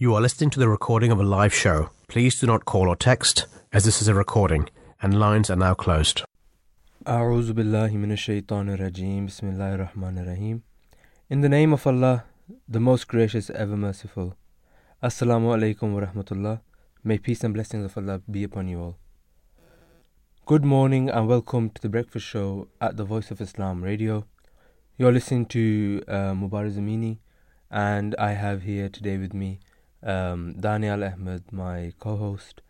You are listening to the recording of a live show. Please do not call or text, as this is a recording, and lines are now closed. A'udhu billahi minash shaitanir rajeem. Bismillahir rahmanir rahim. In the name of Allah, the most gracious, ever merciful. Assalamu alaikum wa rahmatullah. May peace and blessings of Allah be upon you all. Good morning and welcome to the breakfast show at the Voice of Islam Radio. You're listening to Mubariz Amini, and I have here today with me Daniel Ahmed, my co-host,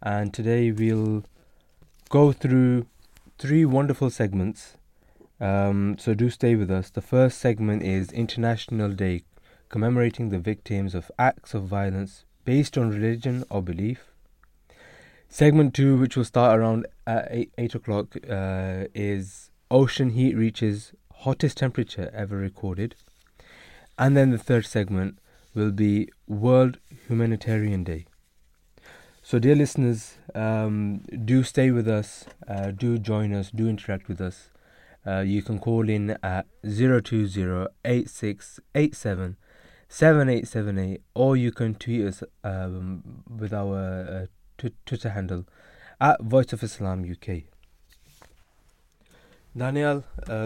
and today we'll go through three wonderful segments, so do stay with us. The first segment is International Day, commemorating the victims of acts of violence based on religion or belief. Segment 2, which will start around 8 o'clock, is Ocean Heat Reaches Hottest Temperature Ever Recorded. And then the third segment will be World Humanitarian Day. So dear listeners, do stay with us, do join us, do interact with us. You can call in at 020-8687-7878, or you can tweet us with our Twitter handle at Voice of Islam UK. Daniel,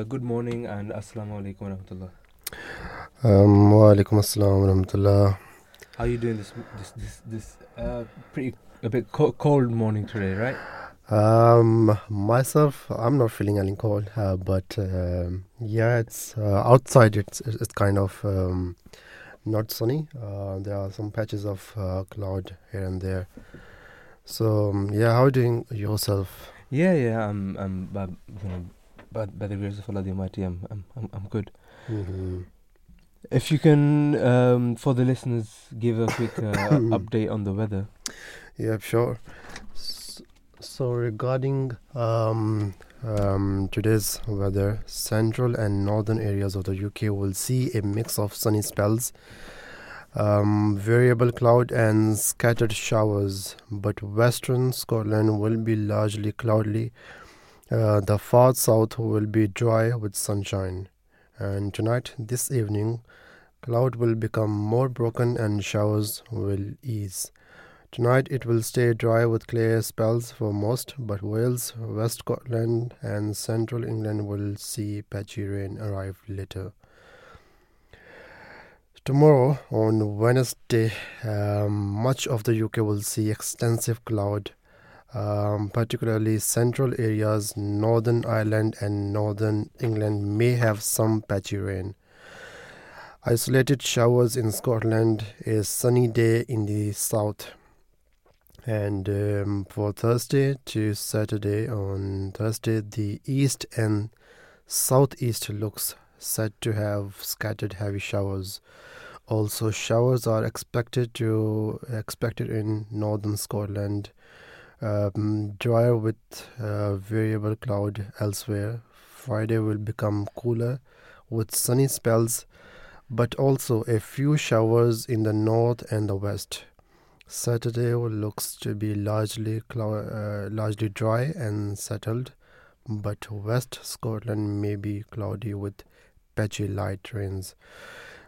good morning and Assalamu alaikum wa rahmatullah. Wa alaikum assalam wa rahmatullah. How are you doing this pretty a bit cold morning today, right? Myself, I'm not feeling any cold, but yeah, it's outside. It's kind of not sunny. There are some patches of cloud here and there. So yeah, how are you doing yourself? Yeah, I'm by the grace of Allah the Almighty, I'm good. Mm-hmm. If you can, for the listeners, give a quick update on the weather. Yeah, sure. So regarding today's weather, central and northern areas of the UK will see a mix of sunny spells, variable cloud and scattered showers, but western Scotland will be largely cloudy. The far south will be dry with sunshine. And tonight, this evening, cloud will become more broken and showers will ease. Tonight it will stay dry with clear spells for most, but Wales, West Scotland and Central England will see patchy rain arrive later. Tomorrow, on Wednesday, much of the UK will see extensive cloud, particularly central areas. Northern Ireland and Northern England may have some patchy rain. Isolated showers in Scotland, a sunny day in the south. And for Thursday to Saturday, on Thursday, the east and southeast looks set to have scattered heavy showers. Also, showers are expected in northern Scotland. Drier with variable cloud elsewhere. Friday will become cooler with sunny spells, but also a few showers in the north and the west. Saturday looks to be largely dry and settled, but West Scotland may be cloudy with patchy light rains.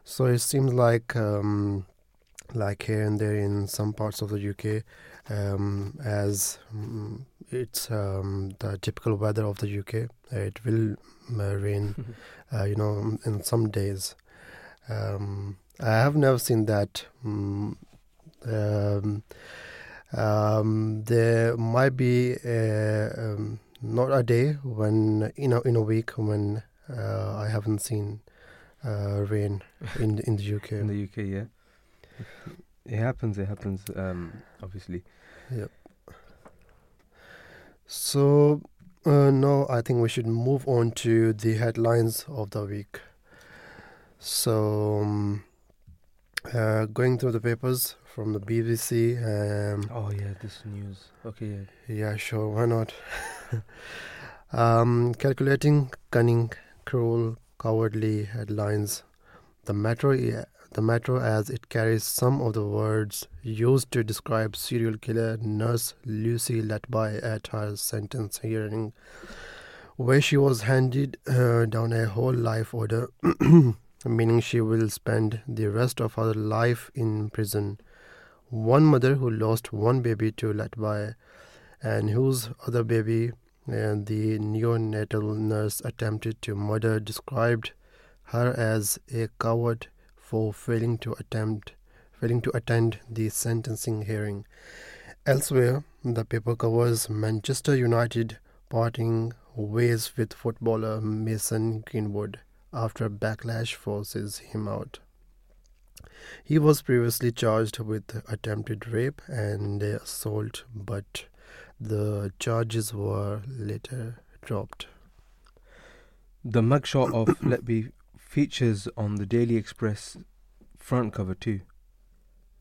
So it seems like here and there in some parts of the UK, as it's the typical weather of the UK. It will rain, in some days. I have never seen that. There might be not a day when in a week when I haven't seen rain in the UK. In the UK, yeah. It happens, obviously. Yep. So, now I think we should move on to the headlines of the week. So, going through the papers from the BBC. Oh, yeah, this news. Okay, yeah. Yeah, sure, why not? Calculating cunning, cruel, cowardly headlines. The Metro, as it carries some of the words used to describe serial killer nurse Lucy Letby at her sentence hearing, where she was handed down a whole life order, meaning she will spend the rest of her life in prison. one mother who lost one baby to Letby and whose other baby the neonatal nurse attempted to murder, described her as a coward for failing to attend the sentencing hearing. Elsewhere, the paper covers Manchester United parting ways with footballer Mason Greenwood after backlash forces him out. He was previously charged with attempted rape and assault, but the charges were later dropped. The mugshot of Letby features on the Daily Express front cover too.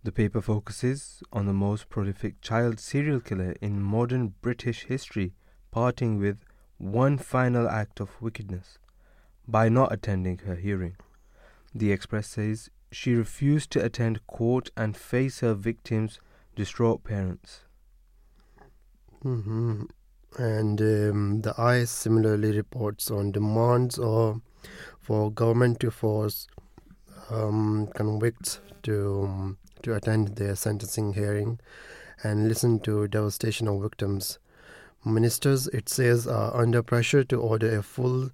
The paper focuses on the most prolific child serial killer in modern British history, parting with one final act of wickedness by not attending her hearing. The Express says she refused to attend court and face her victims' distraught parents. Mm-hmm. And the Eye similarly reports on demands for government to force convicts to attend their sentencing hearing and listen to devastation of victims. Ministers, it says, are under pressure to order a full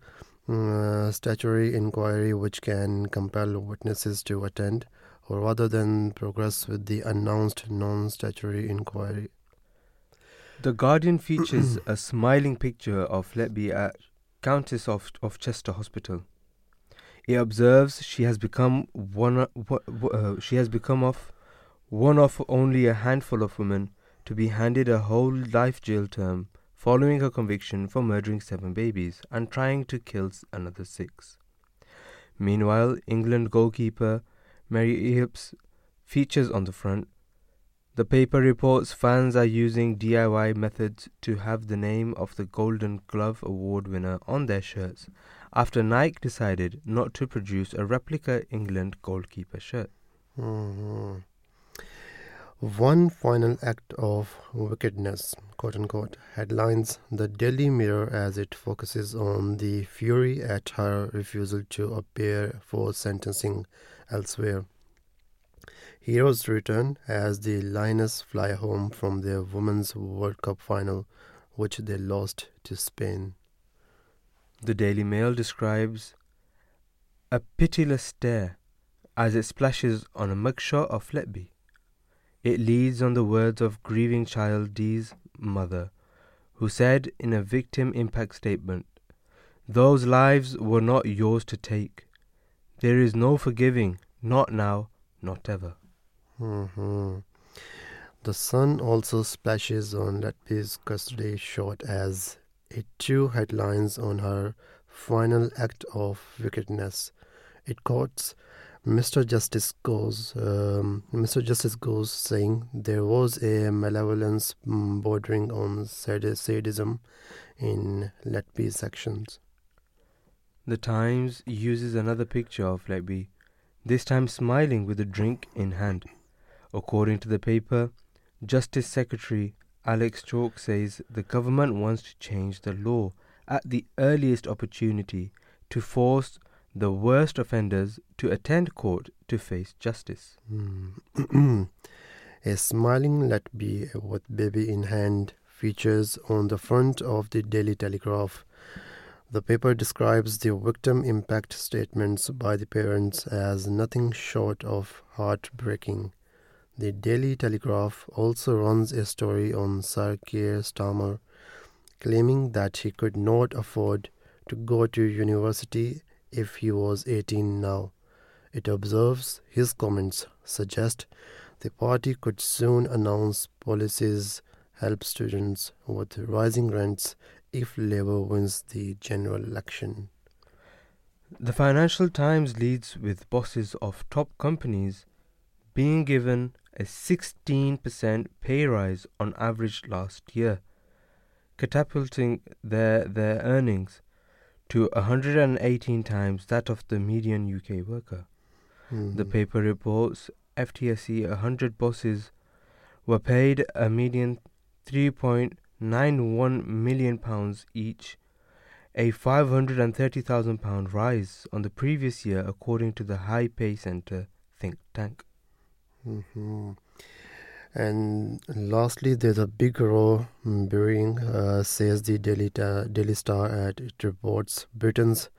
statutory inquiry which can compel witnesses to attend, or rather than progress with the announced non-statutory inquiry. The Guardian features a smiling picture of Letby at Countess of Chester Hospital. It observes she has become one of only a handful of women to be handed a whole life jail term following her conviction for murdering 7 babies and trying to kill another 6. Meanwhile, England goalkeeper Mary Epps features on the front. The paper reports fans are using DIY methods to have the name of the Golden Glove Award winner on their shirts after Nike decided not to produce a replica England goalkeeper shirt. Mm-hmm. One final act of wickedness, quote-unquote, headlines the Daily Mirror as it focuses on the fury at her refusal to appear for sentencing elsewhere. Heroes return as the Lionesses fly home from their Women's World Cup final, which they lost to Spain. The Daily Mail describes a pitiless stare as it splashes on a mugshot of Letby. It leads on the words of grieving child Dee's mother, who said in a victim impact statement, "Those lives were not yours to take. There is no forgiving, not now, not ever." Mm-hmm. The Sun also splashes on Letby's custody short as it too headlines on her final act of wickedness. It quotes Mr. Justice Goes saying there was a malevolence bordering on sadism in Letby's actions. The Times uses another picture of Letby, this time smiling with a drink in hand. According to the paper, Justice Secretary Alex Chalk says the government wants to change the law at the earliest opportunity to force the worst offenders to attend court to face justice. Mm. A smiling Letby with baby in hand features on the front of the Daily Telegraph. The paper describes the victim impact statements by the parents as nothing short of heartbreaking. The Daily Telegraph also runs a story on Sir Keir Starmer, claiming that he could not afford to go to university if he was 18 now. It observes his comments suggest the party could soon announce policies help students with rising rents if Labour wins the general election. The Financial Times leads with bosses of top companies being given a 16% pay rise on average last year, catapulting their earnings to 118 times that of the median UK worker. Mm-hmm. The paper reports FTSE 100 bosses were paid a median £3.91 million each, a £530,000 rise on the previous year, according to the High Pay Centre think tank. Mm-hmm. And lastly, there's a big row brewing, says the Daily Star at it reports. Britons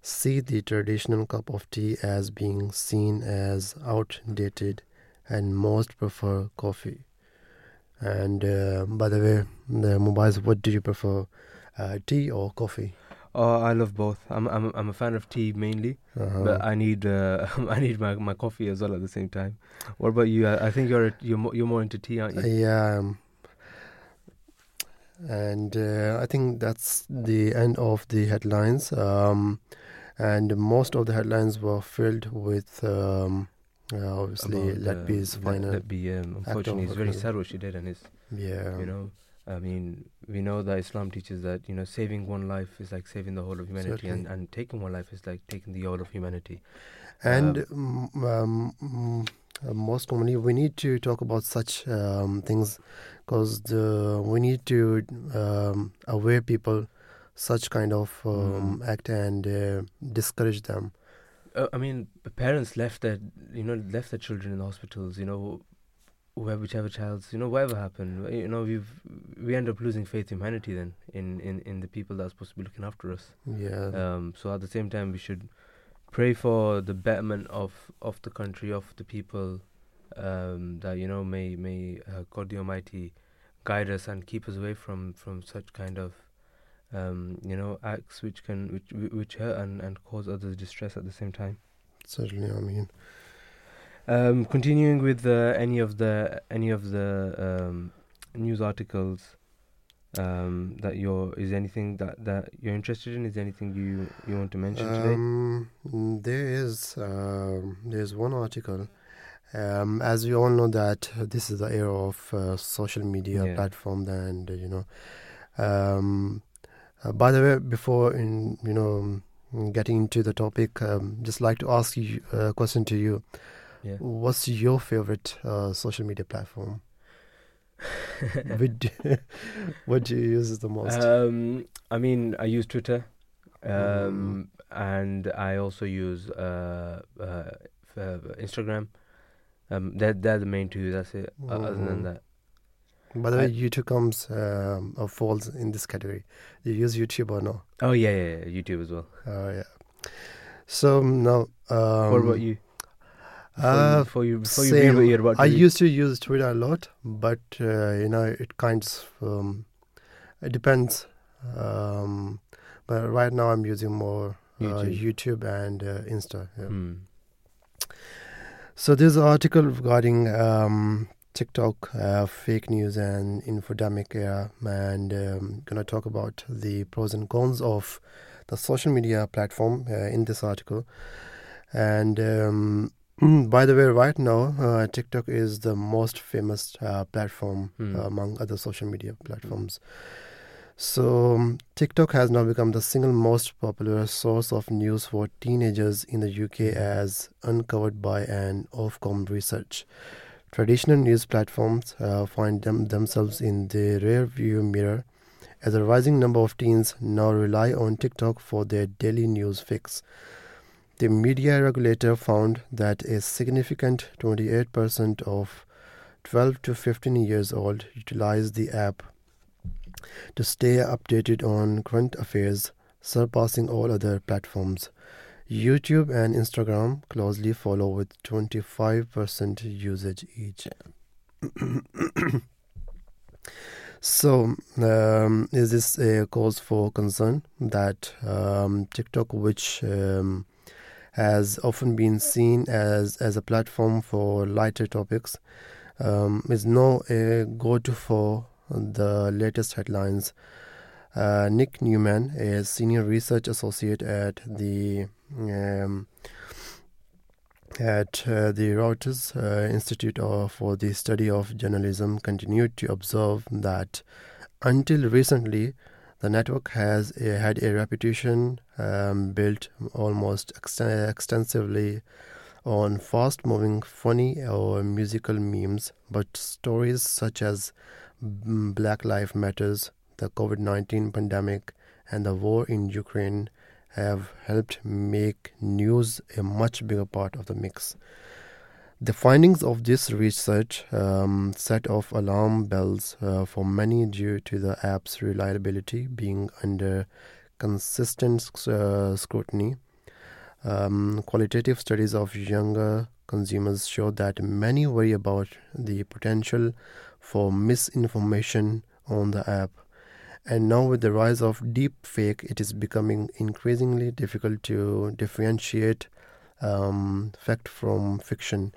see the traditional cup of tea as being seen as outdated and most prefer coffee. And by the way, Mubariz, what do you prefer, tea or coffee? Oh, I love both. I'm a fan of tea mainly, but I need my coffee as well at the same time. What about you? I think you're more into tea, aren't you? Yeah. And I think that's the end of the headlines. And most of the headlines were filled with obviously Letby's final. Letby, unfortunately, it's very sad what she did, and it's I mean, we know that Islam teaches that, you know, saving one life is like saving the whole of humanity, and taking one life is like taking the whole of humanity. And most commonly, we need to talk about such things, because we need to aware people such kind of act and discourage them. I mean, parents left their children in the hospitals, you know, whichever child's, you know, whatever happened, you know, we end up losing faith in humanity then, in the people that are supposed to be looking after us. Yeah. So at the same time, we should pray for the betterment of the country, of the people, that, you know, may God the Almighty guide us and keep us away from such kind of, you know, acts which hurt and cause others distress at the same time. Certainly, I mean. Continuing with any of the news articles that is anything that you're interested in? Is anything you want to mention today? There is one article. As we all know that this is the era of social media platforms, and you know. By the way, before getting into the topic, just like to ask you a question to you. Yeah. What's your favorite social media platform? What do you use the most? I mean, I use Twitter, and I also use Instagram. They're the main two. That's it. Other than that, by the way, YouTube comes or falls in this category. You use YouTube or no? Oh yeah, YouTube as well. Oh yeah. So now, what about you? I used to use Twitter a lot, but it kind of it depends. But right now I'm using more YouTube and Insta. Yeah. So there's an article regarding TikTok fake news and infodemic era, and gonna talk about the pros and cons of the social media platform in this article, and. By the way, right now, TikTok is the most famous platform among other social media platforms. So, TikTok has now become the single most popular source of news for teenagers in the UK, as uncovered by an Ofcom research. Traditional news platforms find themselves in the rearview mirror, as a rising number of teens now rely on TikTok for their daily news fix. The media regulator found that a significant 28% of 12 to 15 years old utilize the app to stay updated on current affairs, surpassing all other platforms. YouTube and Instagram closely follow with 25% usage each. So, is this a cause for concern that TikTok, which has often been seen as a platform for lighter topics, is now a go-to for the latest headlines. Nick Newman, a senior research associate at the Reuters Institute for the Study of Journalism, continued to observe that until recently, the network has had a reputation built almost extensively on fast-moving, funny or musical memes, but stories such as Black Lives Matters, the COVID-19 pandemic, and the war in Ukraine have helped make news a much bigger part of the mix. The findings of this research set off alarm bells for many due to the app's reliability being under consistent scrutiny. Qualitative studies of younger consumers show that many worry about the potential for misinformation on the app. And now with the rise of deepfake, it is becoming increasingly difficult to differentiate fact from fiction.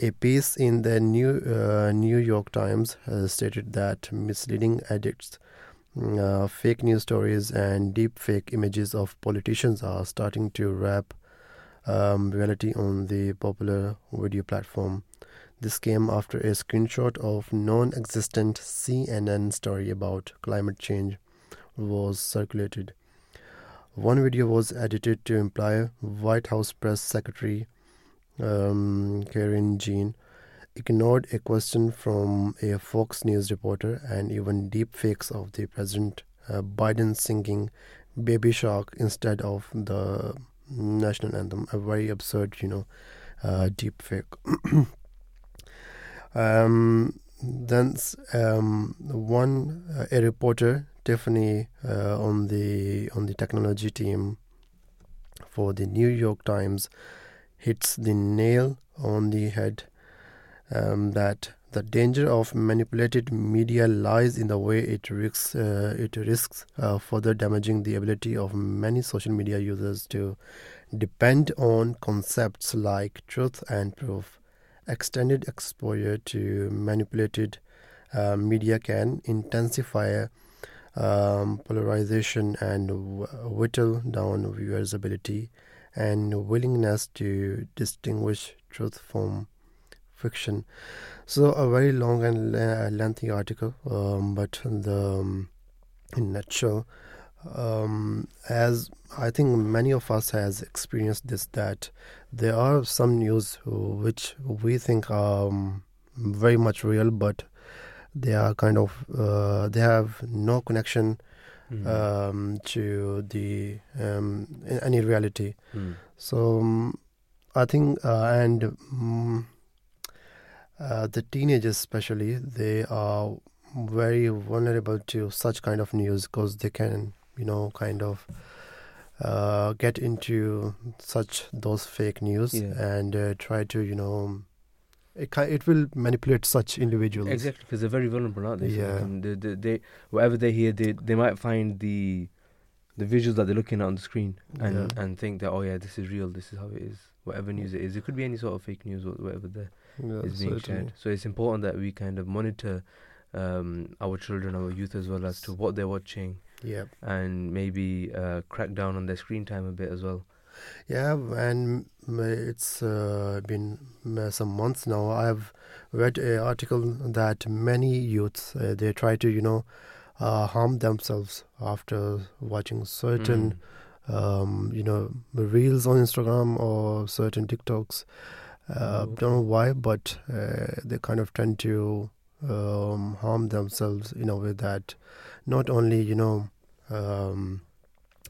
A piece in the New York Times stated that misleading edicts, fake news stories and deepfake images of politicians are starting to wrap reality on the popular video platform. This came after a screenshot of non-existent CNN story about climate change was circulated. One video was edited to imply White House Press Secretary Karen Jean ignored a question from a Fox News reporter, and even deepfakes of the President Biden singing Baby Shark instead of the national anthem. A very absurd, deepfake. A reporter, Tiffany, on the technology team for the New York Times, hits the nail on the head that the danger of manipulated media lies in the way it risks further damaging the ability of many social media users to depend on concepts like truth and proof. Extended exposure to manipulated media can intensify polarization and whittle down viewers' ability and willingness to distinguish truth from fiction. So a very long and lengthy article, but in nutshell, as I think many of us has experienced this, that there are some news which we think are very much real, but they are kind of they have no connection to the any reality. So I think the teenagers especially, they are very vulnerable to such kind of news, because they can get into those fake news and try to It will manipulate such individuals. Exactly, because they're very vulnerable, aren't they? Yeah. They whatever they hear, they might find the visuals that they're looking at on the screen and think that, this is real, this is how it is, whatever news it is. It could be any sort of fake news or whatever is being shared. So it's important that we kind of monitor our children, our youth as well, as to what they're watching. Yeah. And maybe crack down on their screen time a bit as well. Yeah, and it's been some months now. I've read an article that many youths, they try to, harm themselves after watching certain, reels on Instagram or certain TikToks. Don't know why, but they kind of tend to harm themselves in a way that not only,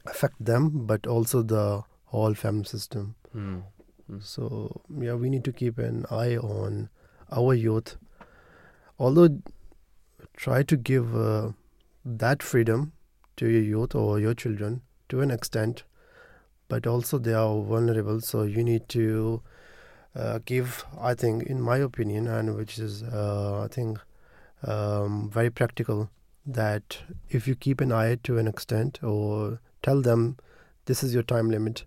affect them, but also the whole family system. So we need to keep an eye on our youth, although try to give that freedom to your youth or your children to an extent, but also they are vulnerable, so you need to give, I think, in my opinion, and which is I think very practical, that if you keep an eye to an extent or tell them this is your time limit,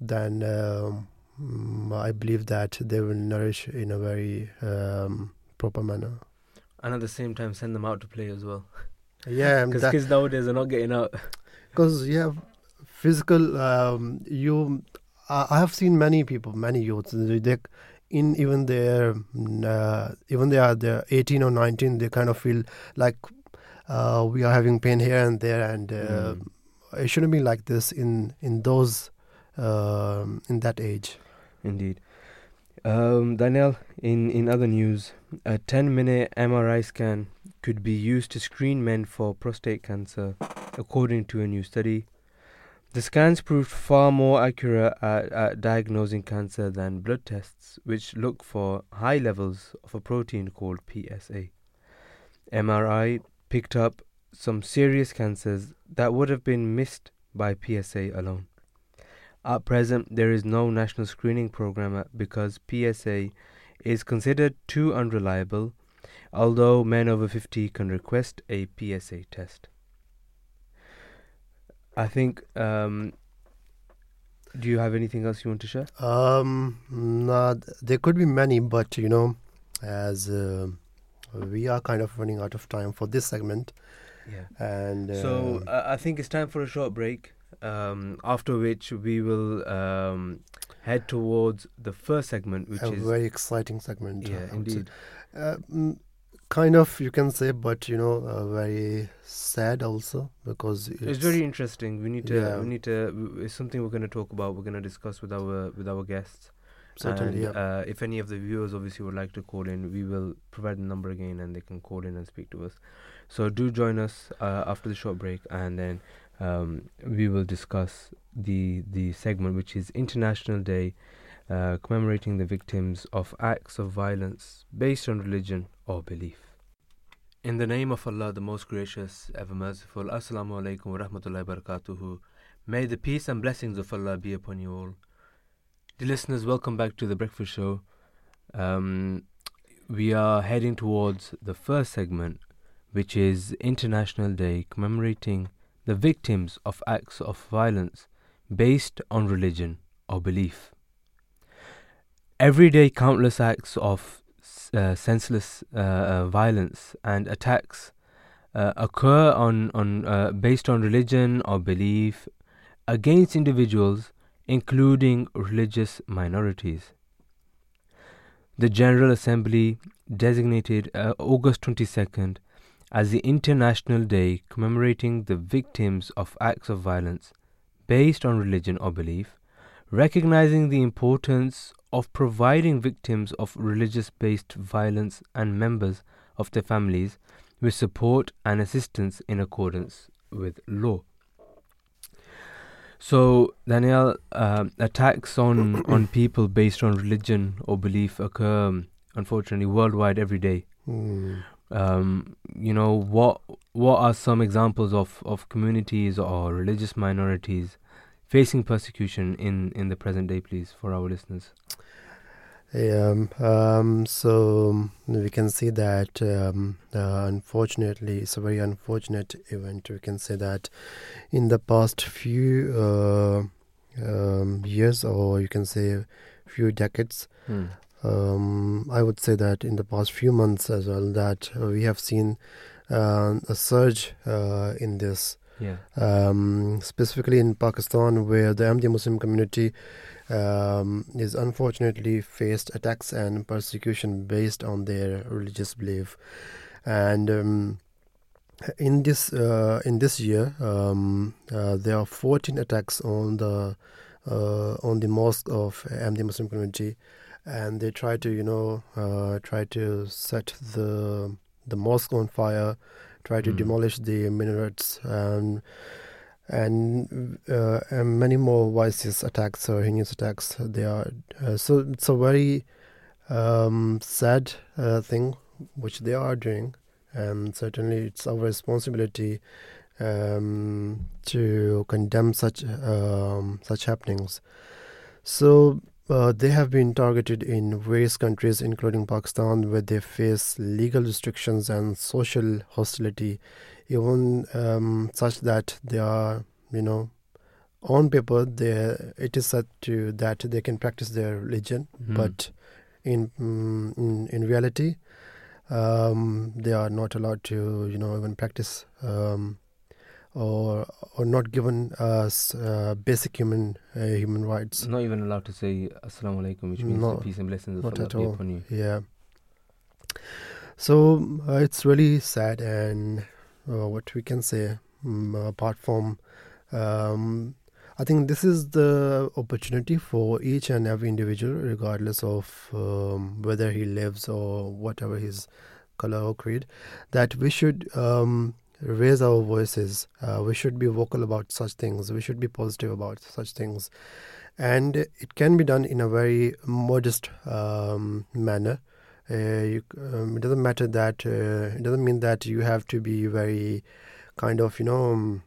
then I believe that they will nourish in a very proper manner. And at the same time, send them out to play as well. Yeah. Because kids nowadays are not getting out. Because, physical, I have seen many people, many youths, even they're 18 or 19, they kind of feel like we are having pain here and there, and it shouldn't be like this in those in that age. Indeed. Daniel, in other news, a 10-minute MRI scan could be used to screen men for prostate cancer, according to a new study. The scans proved far more accurate at diagnosing cancer than blood tests, which look for high levels of a protein called PSA. MRI picked up some serious cancers that would have been missed by PSA alone. At present, there is no national screening program because PSA is considered too unreliable, although men over 50 can request a PSA test. I think, do you have anything else you want to share? No, there could be many, but you know, as we are kind of running out of time for this segment. Yeah. And so I think it's time for a short break, after which we will head towards the first segment, which is a very exciting segment. Yeah, indeed. Kind of, you can say, but you know, very sad also, because it's very interesting. We need to. It's something we're going to talk about. We're going to discuss with our guests. Certainly, and, if any of the viewers obviously would like to call in, we will provide the number again, and they can call in and speak to us. So do join us after the short break, and then we will discuss the segment, which is International Day, commemorating the victims of acts of violence based on religion or belief. In the name of Allah, the most gracious, ever merciful. Assalamu alaikum wa rahmatullahi wa barakatuhu. May the peace and blessings of Allah be upon you all. Dear listeners, welcome back to The Breakfast Show. We are heading towards the first segment, which is International Day, commemorating the victims of acts of violence based on religion or belief. Every day, countless acts of senseless violence and attacks occur on based on religion or belief against individuals, including religious minorities. The General Assembly designated August 22nd as the International Day commemorating the victims of acts of violence based on religion or belief, recognizing the importance of providing victims of religious-based violence and members of their families with support and assistance in accordance with law. So, Daniel, attacks on people based on religion or belief occur, unfortunately, worldwide every day. Mm. You know, what are some examples of communities or religious minorities facing persecution in the present day, please, for our listeners? Yeah, so we can see that unfortunately, it's a very unfortunate event. We can say that in the past few years, or you can say few decades, I would say that in the past few months as well, that we have seen a surge in this. Yeah. Specifically in Pakistan, where the Ahmadi Muslim community is unfortunately faced attacks and persecution based on their religious belief. And in this year, there are 14 attacks on the mosque of Ahmadi Muslim community, and they try to set the mosque on fire, try to demolish the minarets, and many more vicious attacks or heinous attacks. They are so it's a very sad thing which they are doing, and certainly it's our responsibility to condemn such happenings. So they have been targeted in various countries, including Pakistan, where they face legal restrictions and social hostility, even such that they are, you know, on paper, it is said to that they can practice their religion, but in reality, they are not allowed to, you know, even practice or not given us basic human rights. Not even allowed to say Assalamu alaikum, which means the peace and blessings of Allah be upon you. Yeah. So it's really sad, and what we can say, apart from, I think this is the opportunity for each and every individual, regardless of whether he lives or whatever his color or creed, that we should raise our voices. We should be vocal about such things. We should be positive about such things. And it can be done in a very modest manner. It doesn't matter that, it doesn't mean that you have to be very kind of, you know,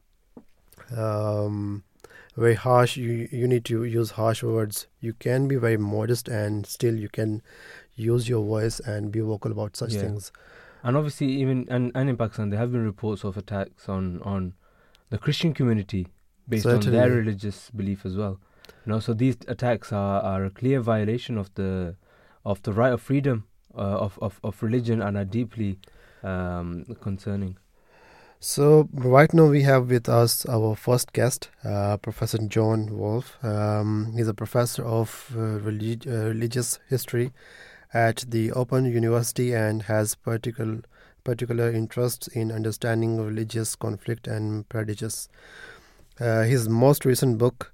very harsh. You need to use harsh words. You can be very modest and still you can use your voice and be vocal about such things. And obviously even and in Pakistan there have been reports of attacks on the Christian community based on their religious belief as well. You know, so these attacks are a clear violation of the right of freedom of religion and are deeply concerning. So right now we have with us our first guest, Professor John Wolffe. He's a professor of religious history at the Open University and has particular interests in understanding religious conflict and prejudice. His most recent book,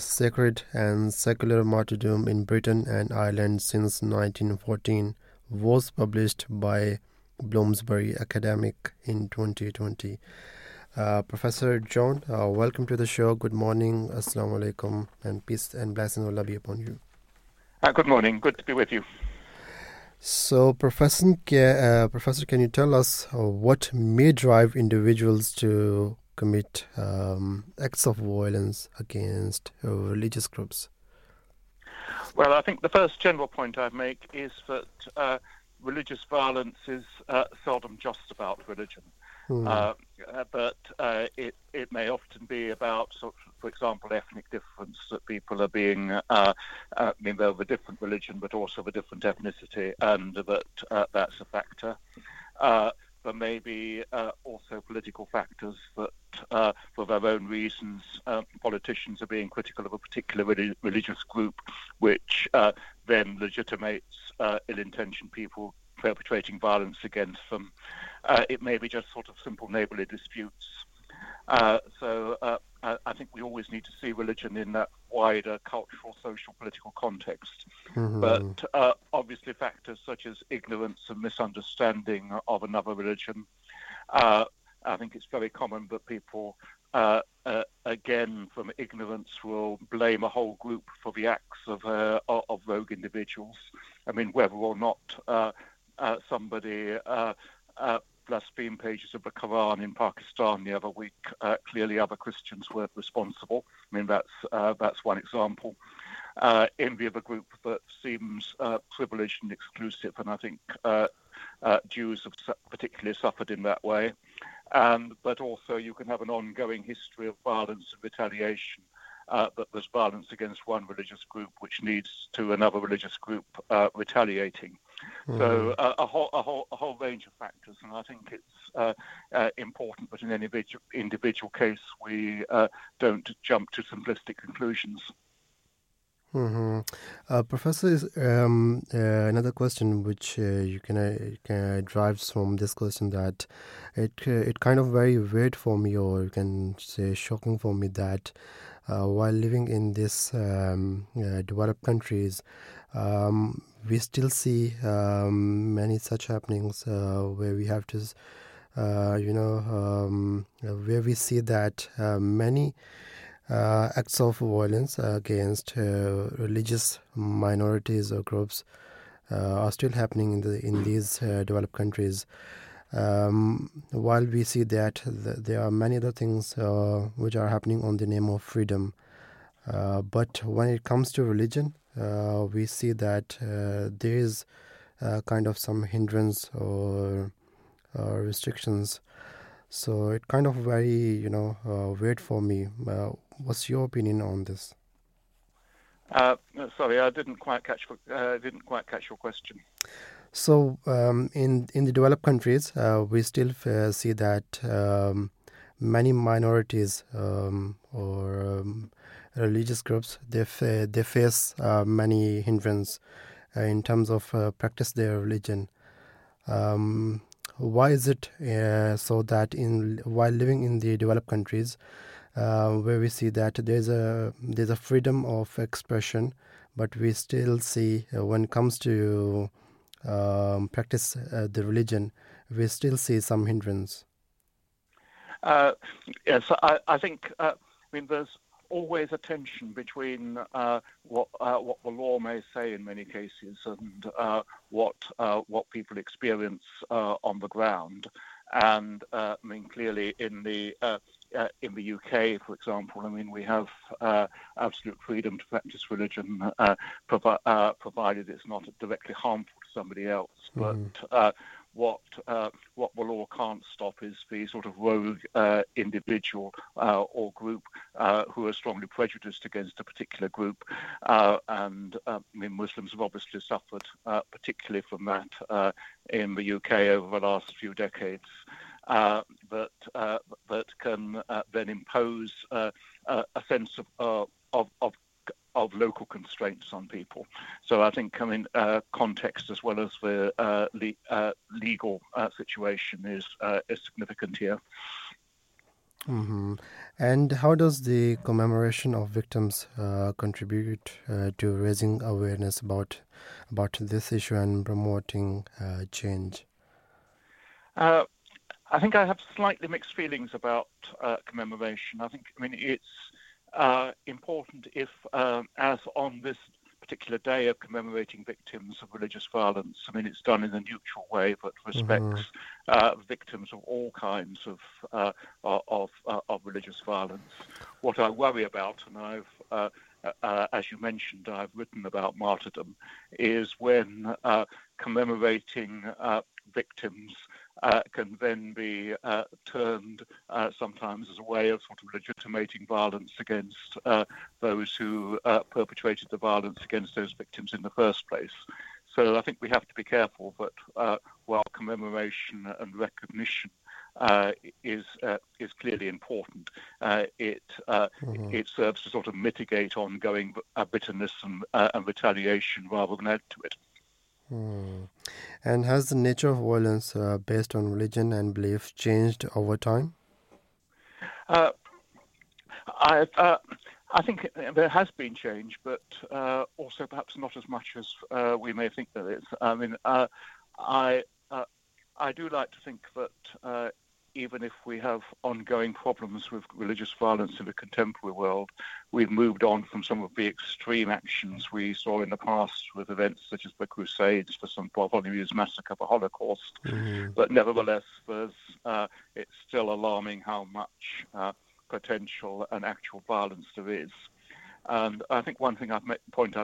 Sacred and Secular Martyrdom in Britain and Ireland Since 1914, was published by Bloomsbury Academic in 2020. Professor John, welcome to the show. Good morning. Assalamu alaikum, and peace and blessings Allah be upon you. Good morning. Good to be with you. So, Professor, can you tell us what may drive individuals to commit acts of violence against religious groups? Well, I think the first general point I make is that religious violence is seldom just about religion, but it may often be about, for example, ethnic difference, that people are being of a different religion but also of a different ethnicity, and that's a factor. There may be also political factors that, for their own reasons, politicians are being critical of a particular religious group, which then legitimates ill-intentioned people perpetrating violence against them. It may be just sort of simple neighbourly disputes. So I think we always need to see religion in that wider cultural, social, political context. Mm-hmm. But obviously factors such as ignorance and misunderstanding of another religion. I think it's very common that people, again, from ignorance, will blame a whole group for the acts of rogue individuals. I mean, whether or not somebody blaspheme pages of the Quran in Pakistan the other week, clearly other Christians weren't responsible. I mean, that's one example. Envy of a group that seems privileged and exclusive, and I think Jews have particularly suffered in that way. But also you can have an ongoing history of violence and retaliation, that there's violence against one religious group which leads to another religious group retaliating. So a whole range of factors, and I think it's important that in any individual case we don't jump to simplistic conclusions. Mm-hmm. Professor, another question which you can derives from this question, that it kind of very weird for me, or you can say shocking for me, that while living in these developed countries, we still see many such happenings where we have to, where we see that many acts of violence against religious minorities or groups are still happening in these developed countries. While we see that there are many other things which are happening on the name of freedom, but when it comes to religion, we see that there is kind of some hindrance or restrictions. So it kind of very, weird for me. What's your opinion on this? Sorry, I didn't quite catch your question. So in the developed countries, we still see that many minorities or religious groups, they face many hindrances in terms of practice their religion. Why is it so that while living in the developed countries, where we see that there's a freedom of expression, but we still see when it comes to practice the religion, we still see some hindrance? Yes, I think there's always a tension between what the law may say in many cases and what people experience on the ground. And clearly in the UK, for example, we have absolute freedom to practice religion, provided it's not directly harmful to somebody else. Mm. But what the law can't stop is the sort of rogue individual or group who are strongly prejudiced against a particular group. And Muslims have obviously suffered particularly from that in the UK over the last few decades. That can then impose a sense of local constraints on people. So I think context as well as the legal situation is significant here. Mm-hmm. And how does the commemoration of victims contribute to raising awareness about this issue and promoting change? I think I have slightly mixed feelings about commemoration. I think it's important if, as on this particular day of commemorating victims of religious violence, it's done in a neutral way that respects mm-hmm. Victims of all kinds of religious violence. What I worry about, and I've as you mentioned, I've written about martyrdom, is when commemorating victims can then be turned sometimes as a way of sort of legitimating violence against those who perpetrated the violence against those victims in the first place. So I think we have to be careful that while commemoration and recognition is clearly important, it serves to sort of mitigate ongoing bitterness and retaliation rather than add to it. Mm. And has the nature of violence based on religion and belief changed over time? I think there has been change, but also perhaps not as much as we may think there is. I do like to think that even if we have ongoing problems with religious violence in the contemporary world, we've moved on from some of the extreme actions we saw in the past with events such as the Crusades, for St. Bartholomew's Massacre, the Holocaust. Mm-hmm. But nevertheless, it's still alarming how much potential and actual violence there is. And I think one thing I'd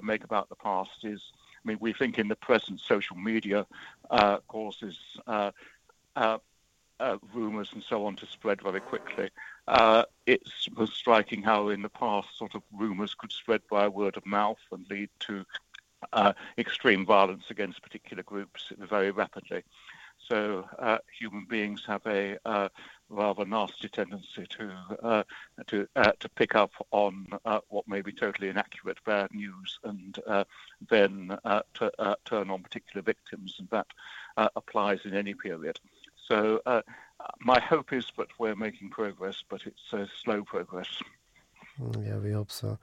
make about the past is, we think in the present social media causes rumours and so on to spread very quickly. It's striking how in the past sort of rumours could spread by word of mouth and lead to extreme violence against particular groups very rapidly. So human beings have a rather nasty tendency to pick up on what may be totally inaccurate bad news and then turn on particular victims, and that applies in any period. So my hope is that we're making progress, but it's slow progress. Yeah, we hope so.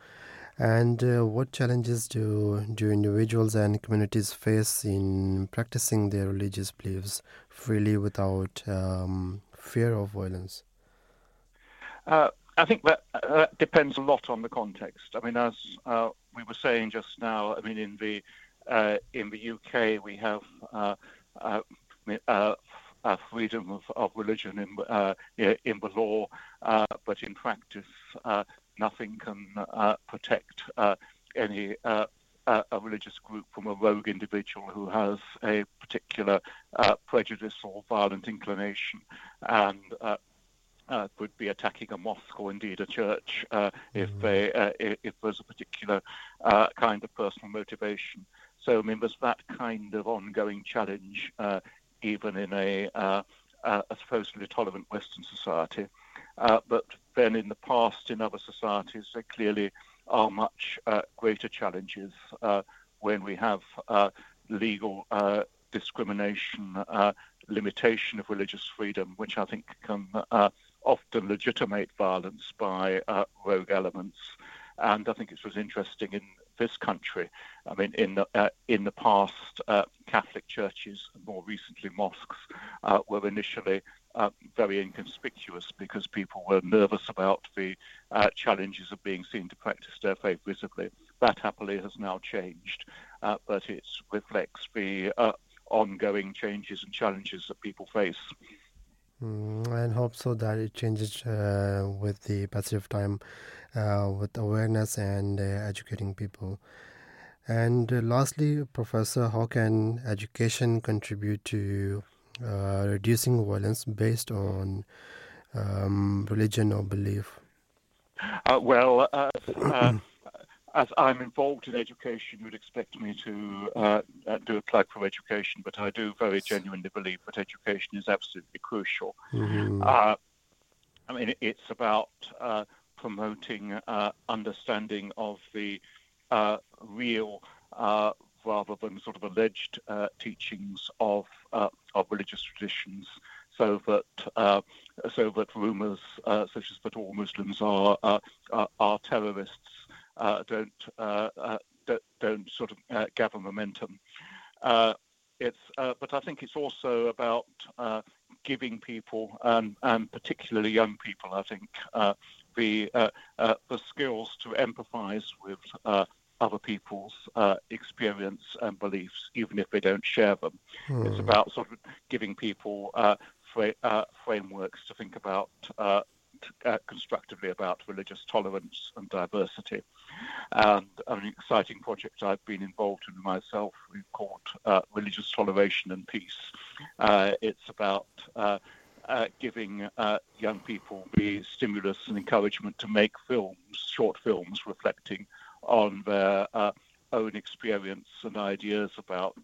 And what challenges do individuals and communities face in practicing their religious beliefs freely without fear of violence? I think that depends a lot on the context. As we were saying just now, in the UK we have freedom of religion in the law, but in practice nothing can protect any a religious group from a rogue individual who has a particular prejudice or violent inclination and could be attacking a mosque or indeed a church if there's a particular kind of personal motivation. So there's that kind of ongoing challenge even in a supposedly tolerant Western society. But then in the past, in other societies, there clearly are much greater challenges when we have legal discrimination, limitation of religious freedom, which I think can often legitimate violence by rogue elements. And I think it was interesting in this country. I mean, in the past, Catholic churches, and more recently mosques, were initially very inconspicuous because people were nervous about the challenges of being seen to practice their faith visibly. That happily has now changed, but it reflects the ongoing changes and challenges that people face. And hope so that it changes with the passage of time, with awareness and educating people. And lastly, Professor, how can education contribute to reducing violence based on religion or belief? As I'm involved in education, you would expect me to do a plug for education, but I do very genuinely believe that education is absolutely crucial. Mm-hmm. I mean, it's about promoting understanding of the real, rather than sort of alleged, teachings of religious traditions, so that rumours such as that all Muslims are terrorists don't gather momentum. But I think it's also about giving people, and particularly young people, I think, the skills to empathise with other people's experience and beliefs, even if they don't share them. Hmm. It's about sort of giving people frameworks to think about constructively about religious tolerance and diversity. And an exciting project I've been involved in myself, we've called Religious Toleration and Peace. It's about giving young people the stimulus and encouragement to make films, short films, reflecting on their own experience and ideas about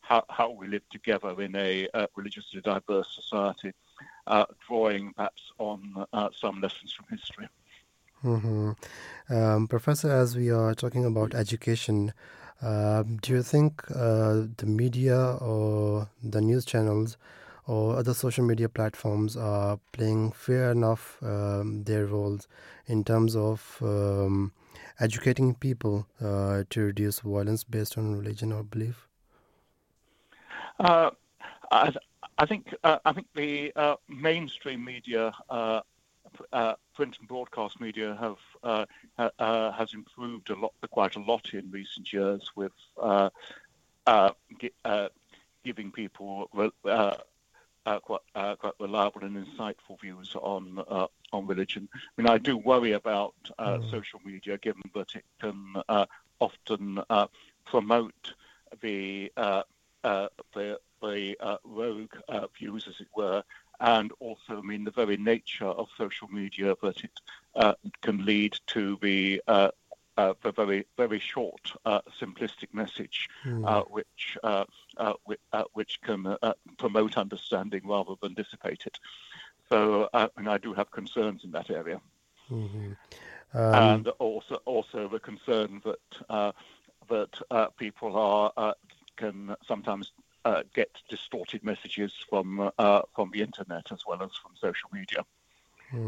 how we live together in a religiously diverse society, drawing perhaps on some lessons from history. Mm-hmm. Professor, as we are talking about education, do you think the media or the news channels or other social media platforms are playing fair enough their roles in terms of educating people to reduce violence based on religion or belief? I think the mainstream media, print and broadcast media, has improved quite a lot in recent years with giving people quite reliable and insightful views on religion. I mean, I do worry about social media, given that it can often promote the rogue views, as it were, and also, I mean, the very nature of social media, that it can lead to the very, very short, simplistic message, which can promote understanding rather than dissipate it. So, and I do have concerns in that area, and also the concern that people can sometimes get distorted messages from the internet as well as from social media.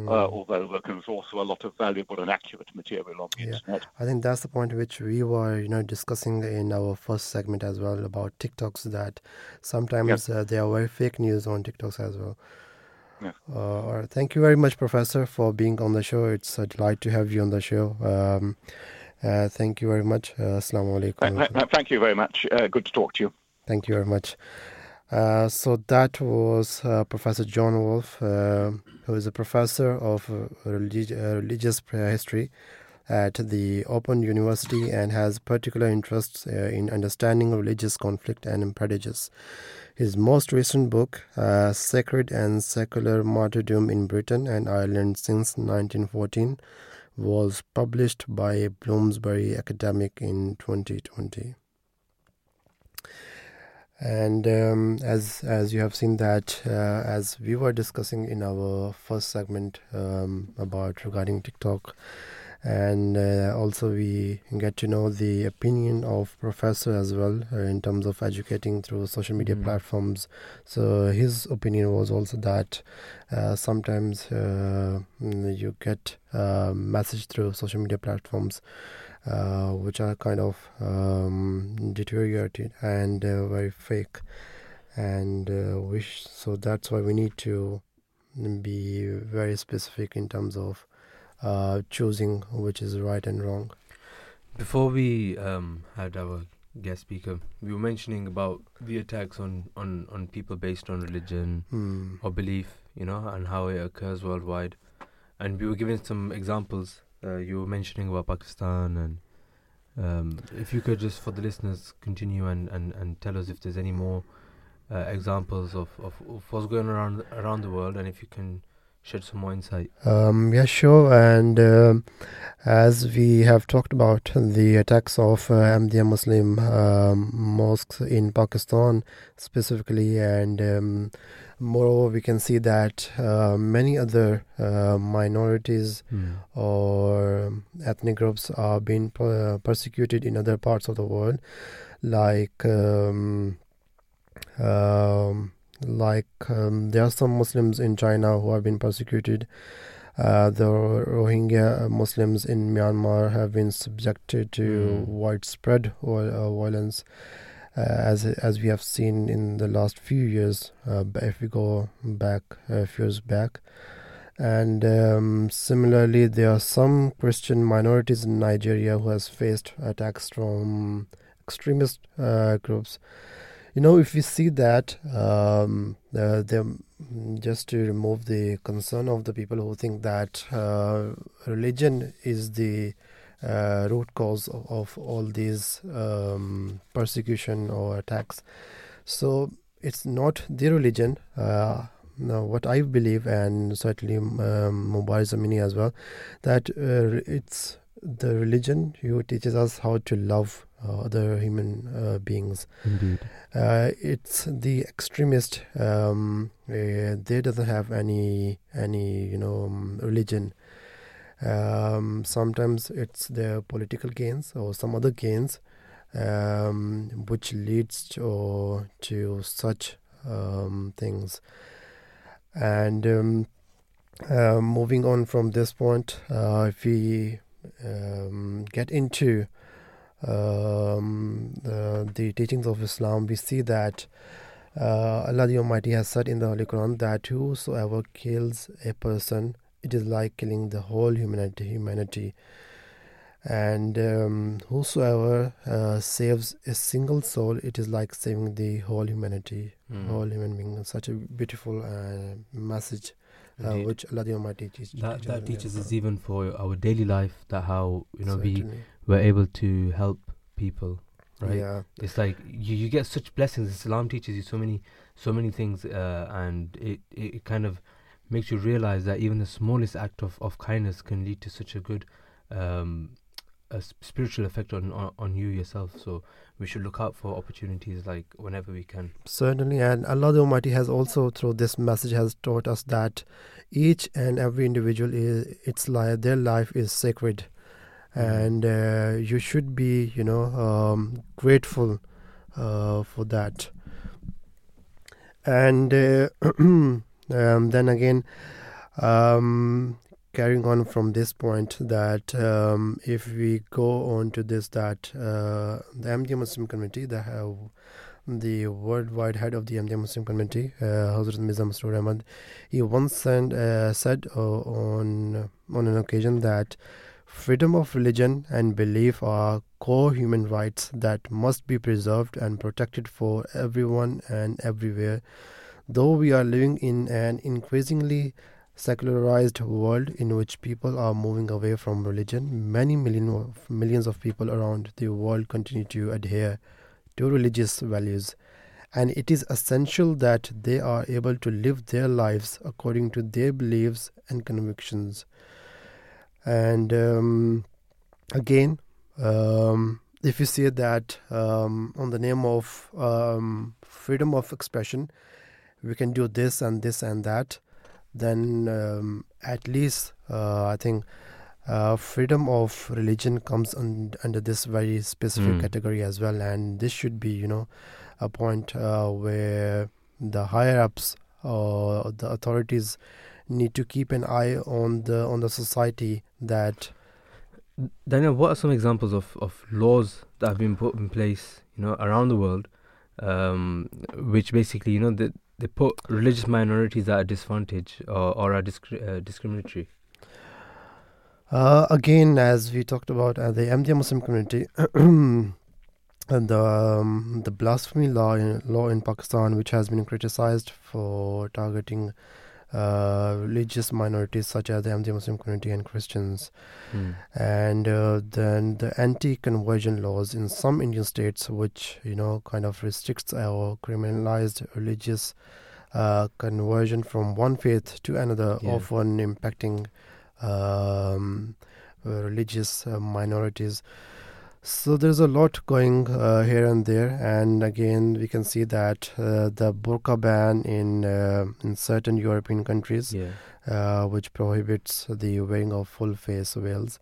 Although there was also a lot of valuable and accurate material on the internet. I think that's the point which we were, discussing in our first segment as well, about TikToks, that sometimes there are very fake news on TikToks as well. All right. Thank you very much, Professor, for being on the show. It's a delight to have you on the show. Thank you very much. Assalamu alaikum. Thank you very much. Good to talk to you. Thank you very much. So that was Professor John Wolffe, who is a professor of religious history at the Open University and has particular interests in understanding religious conflict and prejudice. His most recent book, Sacred and Secular Martyrdom in Britain and Ireland Since 1914, was published by Bloomsbury Academic in 2020. And as you have seen that, as we were discussing in our first segment regarding TikTok, and also we get to know the opinion of Professor as well in terms of educating through social media platforms. So his opinion was also that sometimes you get a message through social media platforms which are kind of deteriorated and very fake, and so that's why we need to be very specific in terms of choosing which is right and wrong. Before we had our guest speaker, we were mentioning about the attacks on people based on religion or belief, you know, and how it occurs worldwide. And we were giving some examples. You were mentioning about Pakistan, and if you could just, for the listeners, continue and tell us if there's any more examples of what's going around the world, and if you can shed some more insight. Yeah, sure. And as we have talked about the attacks of Ahmadiyya Muslim mosques in Pakistan specifically, and moreover, we can see that many other minorities or ethnic groups are being persecuted in other parts of the world, like there are some Muslims in China who have been persecuted. The Rohingya Muslims in Myanmar have been subjected to widespread violence, as we have seen in the last few years, if we go back a few years back. And similarly, there are some Christian minorities in Nigeria who has faced attacks from extremist groups. You know, if we see that, just to remove the concern of the people who think that religion is the root cause of all these persecution or attacks. So it's not the religion. No, what I believe, and certainly Mubariz Amini as well, that it's the religion who teaches us how to love other human beings. Indeed. It's the extremist. They doesn't have any religion. Sometimes it's their political gains or some other gains, which leads to such things. And moving on from this point, if we get into the teachings of Islam, we see that Allah the Almighty has said in the Holy Quran that whosoever kills a person, it is like killing the whole humanity. And whosoever saves a single soul, it is like saving the whole humanity, whole human being. Such a beautiful message which Allah the Almighty teaches. That teaches us even for our daily life, that how we're able to help people, right? Yeah. It's like you get such blessings. Islam teaches you so many things, and it kind of makes you realize that even the smallest act of kindness can lead to such a good spiritual effect on you yourself. So we should look out for opportunities like whenever we can. Certainly. And Allah the Almighty has also, through this message, has taught us that each and every individual, their life is sacred. And you should be, grateful for that. And then again, carrying on from this point, that if we go on to this, that the Ahmadiyya Muslim community, the worldwide head of the Ahmadiyya Muslim community, Hazrat Mirza Masroor Ahmad, he once said on an occasion that freedom of religion and belief are core human rights that must be preserved and protected for everyone and everywhere. Though we are living in an increasingly secularized world in which people are moving away from religion, many millions of people around the world continue to adhere to religious values, and it is essential that they are able to live their lives according to their beliefs and convictions. And again, if you see that on the name of freedom of expression, we can do this and this and that, then at least I think freedom of religion comes under this very specific category as well. And this should be, a point where the higher-ups or the authorities need to keep an eye on the society, that Daniel, what are some examples of laws that have been put in place, you know, around the world, which basically, you know, they put religious minorities at a disadvantage or are discriminatory? Again, as we talked about the MDM Muslim community, and the blasphemy law in Pakistan, which has been criticized for targeting religious minorities such as the MDM Muslim community and Christians, and then the anti-conversion laws in some Indian states, which, you know, kind of restricts or criminalized religious conversion from one faith to another, often impacting religious minorities. So there's a lot going here and there, and again we can see that the burqa ban in certain European countries, which prohibits the wearing of full face veils,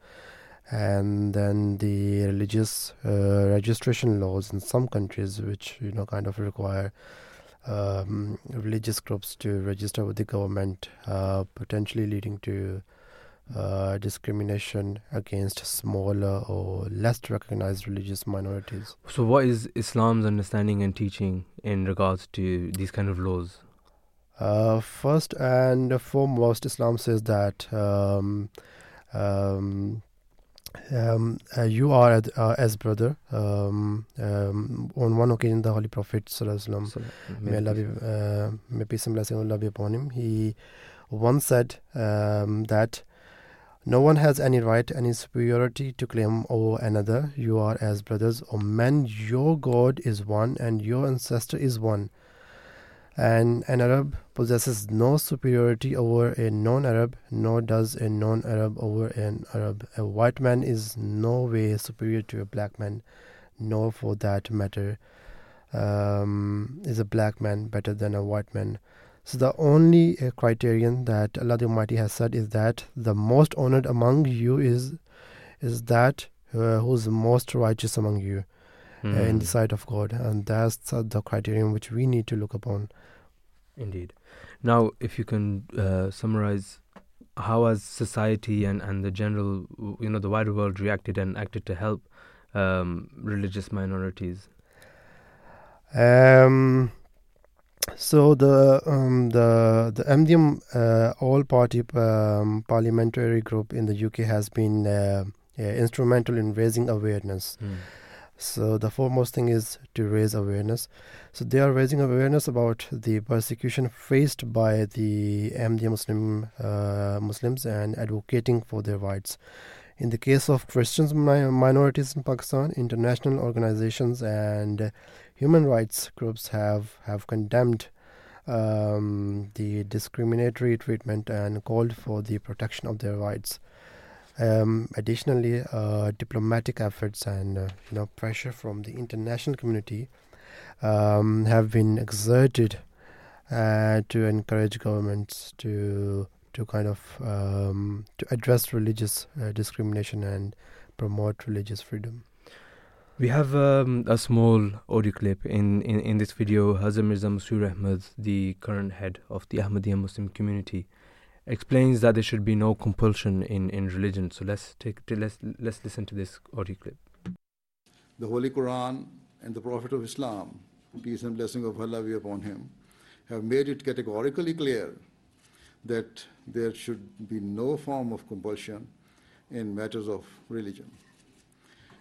and then the religious registration laws in some countries, which, you know, kind of require religious groups to register with the government, potentially leading to discrimination against smaller or less recognized religious minorities. So what is Islam's understanding and teaching in regards to these kind of laws? First and foremost, Islam says that you are as brother. On one occasion, the Holy Prophet Sallallahu Alaihi Wasallam, may peace and blessing Allah be upon him, he once said that no one has any right, any superiority to claim over another. You are as brothers, O men. Your God is one and your ancestor is one. And an Arab possesses no superiority over a non-Arab, nor does a non-Arab over an Arab. A white man is no way superior to a black man, nor for that matter is a black man better than a white man. So the only criterion that Allah the Almighty has said is that the most honored among you is that who's most righteous among you in the sight of God. And that's the criterion which we need to look upon. Indeed. Now, if you can summarize, how has society and the general, you know, the wider world reacted and acted to help religious minorities? So the MDM all-party parliamentary group in the UK has been instrumental in raising awareness. So the foremost thing is to raise awareness. So they are raising awareness about the persecution faced by the MDM Muslims and advocating for their rights. In the case of Christians minorities in Pakistan, international organizations and human rights groups have condemned the discriminatory treatment and called for the protection of their rights. Additionally, diplomatic efforts and pressure from the international community have been exerted to encourage governments to kind of to address religious discrimination and promote religious freedom. We have a small audio clip in this video. Hazrat Mirza Masroor Ahmad, the current head of the Ahmadiyya Muslim community, explains that there should be no compulsion in religion. So let's listen to this audio clip. The Holy Quran and the Prophet of Islam, peace and blessing of Allah be upon him, have made it categorically clear that there should be no form of compulsion in matters of religion.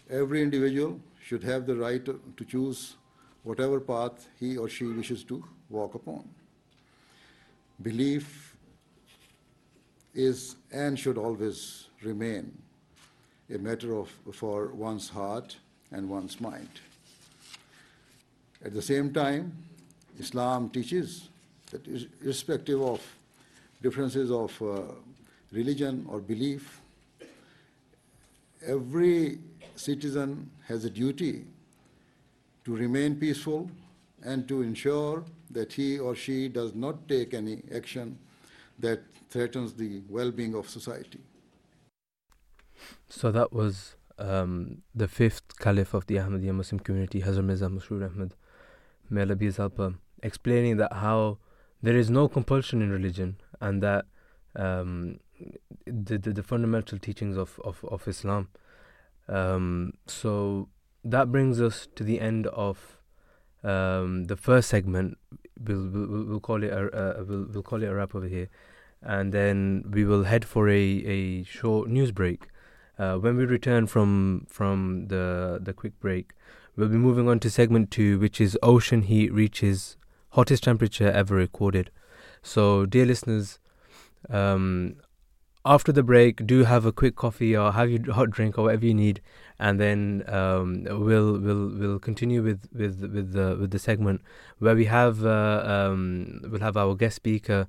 Every individual should have the right to choose whatever path he or she wishes to walk upon. Belief is and should always remain a matter for one's heart and one's mind. At the same time, Islam teaches that irrespective of differences of religion or belief, every citizen has a duty to remain peaceful and to ensure that he or she does not take any action that threatens the well-being of society. So that was the fifth caliph of the Ahmadiyya Muslim community, Hazrat Mirza Masroor Ahmad, may Allah be his helper, explaining that how there is no compulsion in religion, and that the fundamental teachings of Islam. So that brings us to the end of the first segment. We'll call it a wrap over here, and then we will head for a short news break. When we return from the quick break, we'll be moving on to segment 2, which is ocean heat reaches hottest temperature ever recorded. So, dear listeners, after the break, do have a quick coffee or have your hot drink or whatever you need, and then we'll continue with the segment where we have we'll have our guest speaker,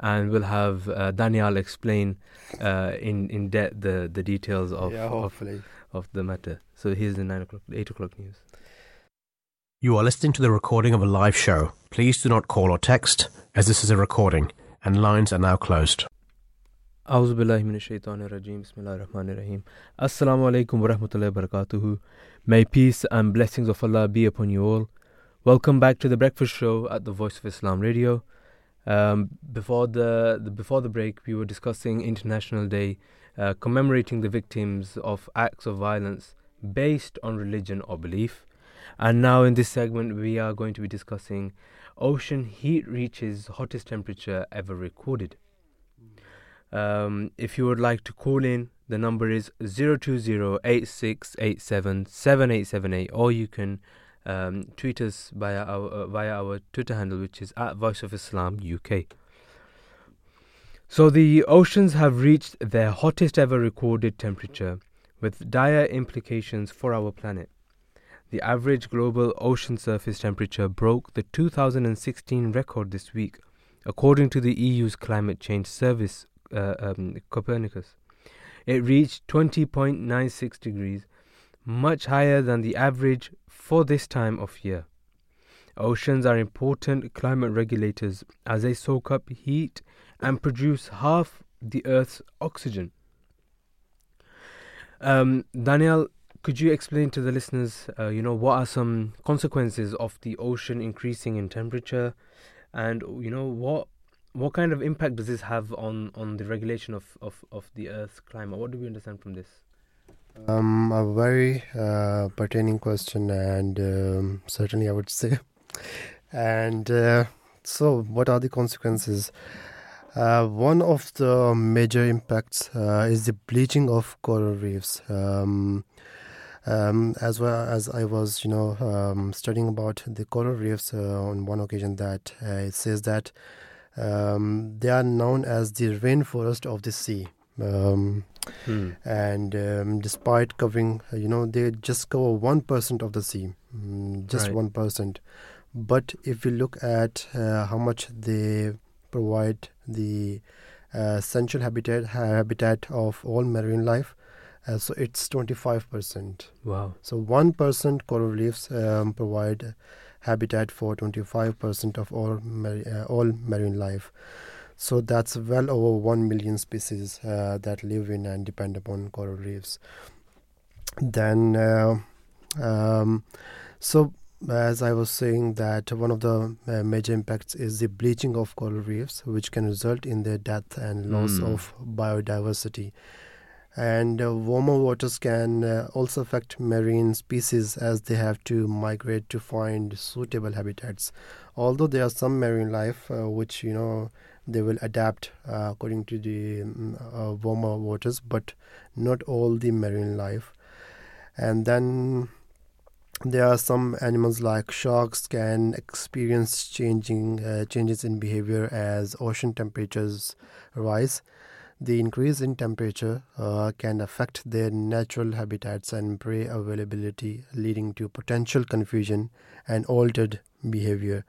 and we'll have Daniel explain in depth the details of the matter. So here's the 8 o'clock news. You are listening to the recording of a live show. Please do not call or text, as this is a recording, and lines are now closed. A'udhu billahi minash shaitanir rajeem. Bismillahir rahmanir rahim. Assalamu alaikum wa rahmatullahi wa barakatuhu. May peace and blessings of Allah be upon you all. Welcome back to the breakfast show at the Voice of Islam Radio. Before the break, we were discussing International Day, commemorating the victims of acts of violence based on religion or belief. And now in this segment, we are going to be discussing ocean heat reaches hottest temperature ever recorded. If you would like to call in, the number is 020-8687-7878, or you can tweet us via our Twitter handle, which is @VoiceOfIslamUK. So the oceans have reached their hottest ever recorded temperature, with dire implications for our planet. The average global ocean surface temperature broke the 2016 record this week, according to the EU's climate change service, Copernicus. It reached 20.96 degrees, much higher than the average for this time of year. Oceans are important climate regulators, as they soak up heat and produce half the Earth's oxygen. Daniel, could you explain to the listeners, what are some consequences of the ocean increasing in temperature, and what kind of impact does this have on the regulation of the Earth's climate? What do we understand from this? A very pertaining question, and certainly I would say. And so what are the consequences? One of the major impacts is the bleaching of coral reefs. As well as I was, studying about the coral reefs on one occasion, that it says that they are known as the rainforest of the sea. And despite covering, they just cover 1% of the sea, 1%. But if you look at how much they provide the essential habitat of all marine life, so it's 25%. Wow! So 1% coral reefs provide habitat for 25% of all marine life. So that's well over 1 million species that live in and depend upon coral reefs. Then, so as I was saying, that one of the major impacts is the bleaching of coral reefs, which can result in their death and loss of biodiversity. And warmer waters can also affect marine species, as they have to migrate to find suitable habitats. Although there are some marine life which, they will adapt according to the warmer waters, but not all the marine life. And then there are some animals like sharks can experience changes in behavior as ocean temperatures rise. The increase in temperature can affect their natural habitats and prey availability, leading to potential confusion and altered behavior.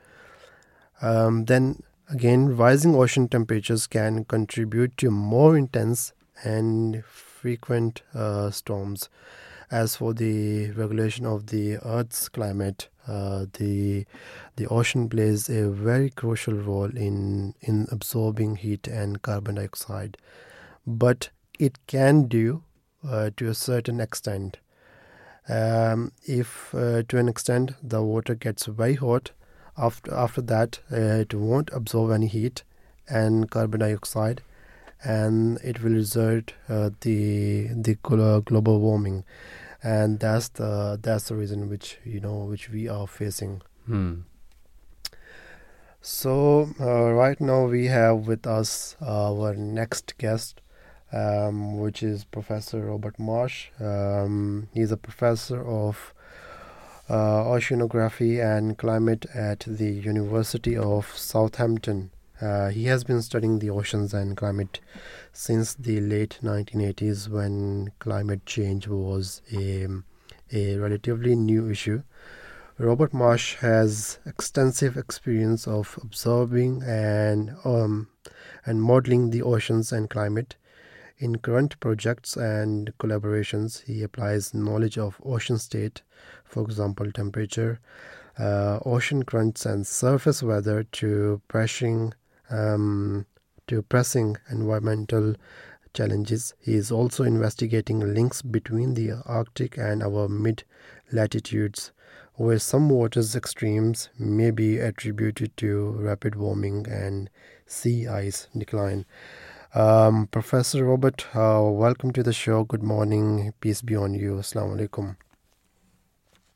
Then again, rising ocean temperatures can contribute to more intense and frequent storms. As for the regulation of the Earth's climate, the ocean plays a very crucial role in absorbing heat and carbon dioxide, but it can do to a certain extent. If to an extent the water gets very hot, after that it won't absorb any heat and carbon dioxide, and it will result the global warming, and that's the reason which we are facing. So right now we have with us our next guest, which is Professor Robert Marsh. He's a professor of oceanography and climate at the University of Southampton. He has been studying the oceans and climate since the late 1980s, when climate change was a relatively new issue. Robert Marsh has extensive experience of observing and modeling the oceans and climate. In current projects and collaborations, he applies knowledge of ocean state, for example, temperature, ocean currents and surface weather, to pressing environmental challenges. He is also investigating links between the Arctic and our mid-latitudes, where some waters extremes may be attributed to rapid warming and sea ice decline. Professor Robert, welcome to the show. Good morning. Peace be on you. Assalamu alaikum.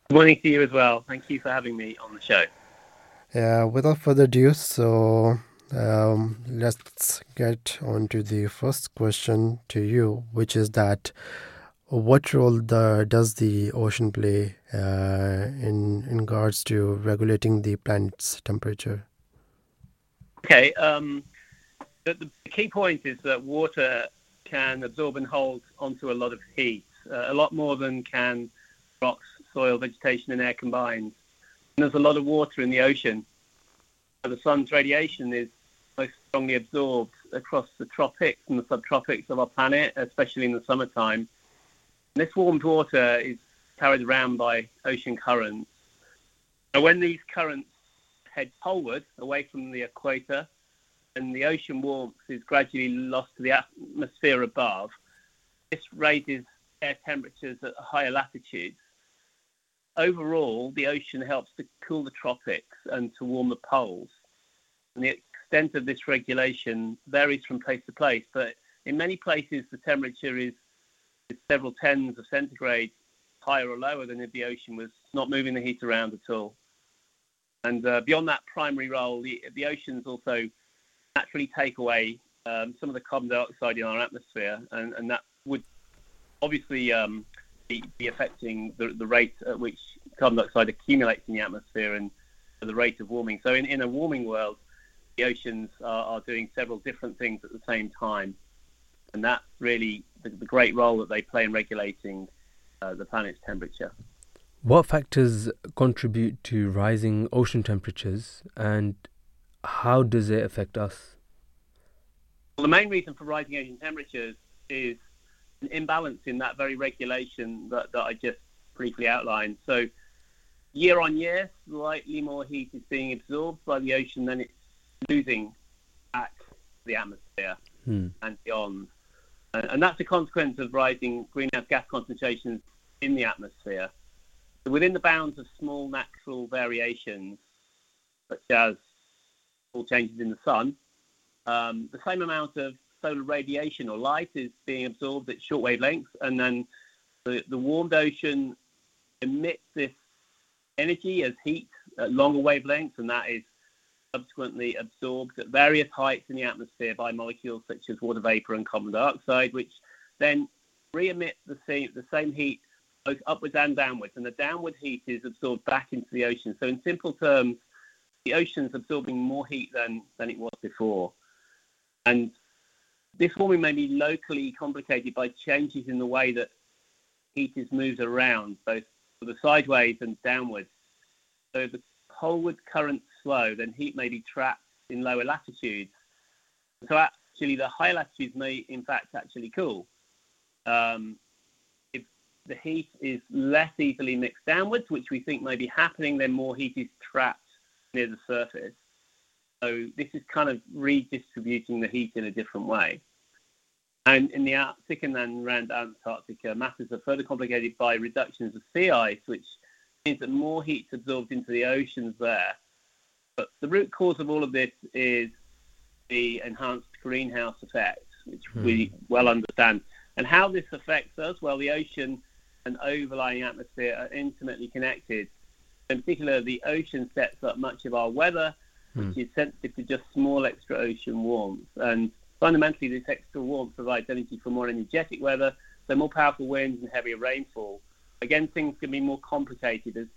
Good morning to you as well. Thank you for having me on the show. Without further ado, so let's get on to the first question to you, which is that what role does the ocean play in regards to regulating the planet's temperature? Okay. The key point is that water can absorb and hold onto a lot of heat, a lot more than can rocks, soil, vegetation and air combined. And there's a lot of water in the ocean. The sun's radiation is most strongly absorbed across the tropics and the subtropics of our planet, especially in the summertime. And this warmed water is carried around by ocean currents. Now, when these currents head poleward, away from the equator, and the ocean warmth is gradually lost to the atmosphere above, this raises air temperatures at higher latitudes. Overall, the ocean helps to cool the tropics and to warm the poles. And the extent of this regulation varies from place to place, but in many places the temperature is several tens of centigrade higher or lower than if the ocean was not moving the heat around at all. And beyond that primary role, the oceans also naturally take away some of the carbon dioxide in our atmosphere, and that would obviously be affecting the rate at which carbon dioxide accumulates in the atmosphere and the rate of warming. So in a warming world, the oceans are doing several different things at the same time, and that's really the great role that they play in regulating the planet's temperature. What factors contribute to rising ocean temperatures, and how does it affect us? Well, the main reason for rising ocean temperatures is an imbalance in that very regulation that I just briefly outlined. So year on year, slightly more heat is being absorbed by the ocean than it's losing back to the atmosphere and beyond. And that's a consequence of rising greenhouse gas concentrations in the atmosphere. So within the bounds of small natural variations, such as changes in the sun, the same amount of solar radiation or light is being absorbed at short wavelengths, and then the warmed ocean emits this energy as heat at longer wavelengths, and that is subsequently absorbed at various heights in the atmosphere by molecules such as water vapor and carbon dioxide, which then re-emit the same heat both upwards and downwards, and the downward heat is absorbed back into the ocean. So in simple terms, the ocean's absorbing more heat than it was before. And this warming may be locally complicated by changes in the way that heat is moved around, both to the sideways and downwards. So if the poleward currents slow, then heat may be trapped in lower latitudes. So actually the higher latitudes may in fact actually cool. If the heat is less easily mixed downwards, which we think may be happening, then more heat is trapped near the surface. So this is kind of redistributing the heat in a different way. And in the Arctic and then around Antarctica, matters are further complicated by reductions of sea ice, which means that more heat's absorbed into the oceans there. But the root cause of all of this is the enhanced greenhouse effect, which we well understand. And how this affects us, well, the ocean and overlying atmosphere are intimately connected. In particular, the ocean sets up much of our weather, which is sensitive to just small extra ocean warmth. And fundamentally, this extra warmth provides energy for more energetic weather, so more powerful winds and heavier rainfall. Again, things can be more complicated as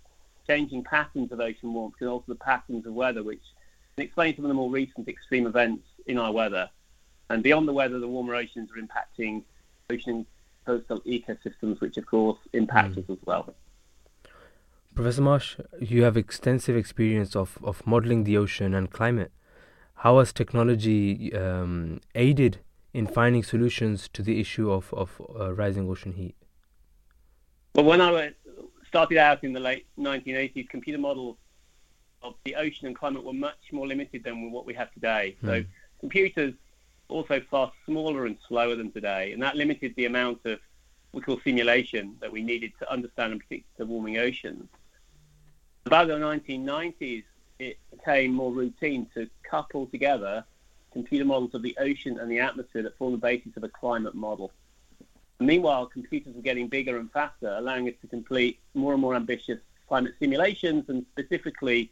changing patterns of ocean warmth can alter the patterns of weather, which can explain some of the more recent extreme events in our weather. And beyond the weather, the warmer oceans are impacting ocean and coastal ecosystems, which, of course, impact us as well. Professor Marsh, you have extensive experience of modelling the ocean and climate. How has technology aided in finding solutions to the issue of rising ocean heat? Well, when I started out in the late 1980s, computer models of the ocean and climate were much more limited than what we have today. So computers also far smaller and slower than today, and that limited the amount of we call simulation that we needed to understand and predict the warming oceans. About the 1990s, it became more routine to couple together computer models of the ocean and the atmosphere that form the basis of a climate model. And meanwhile, computers were getting bigger and faster, allowing us to complete more and more ambitious climate simulations, and specifically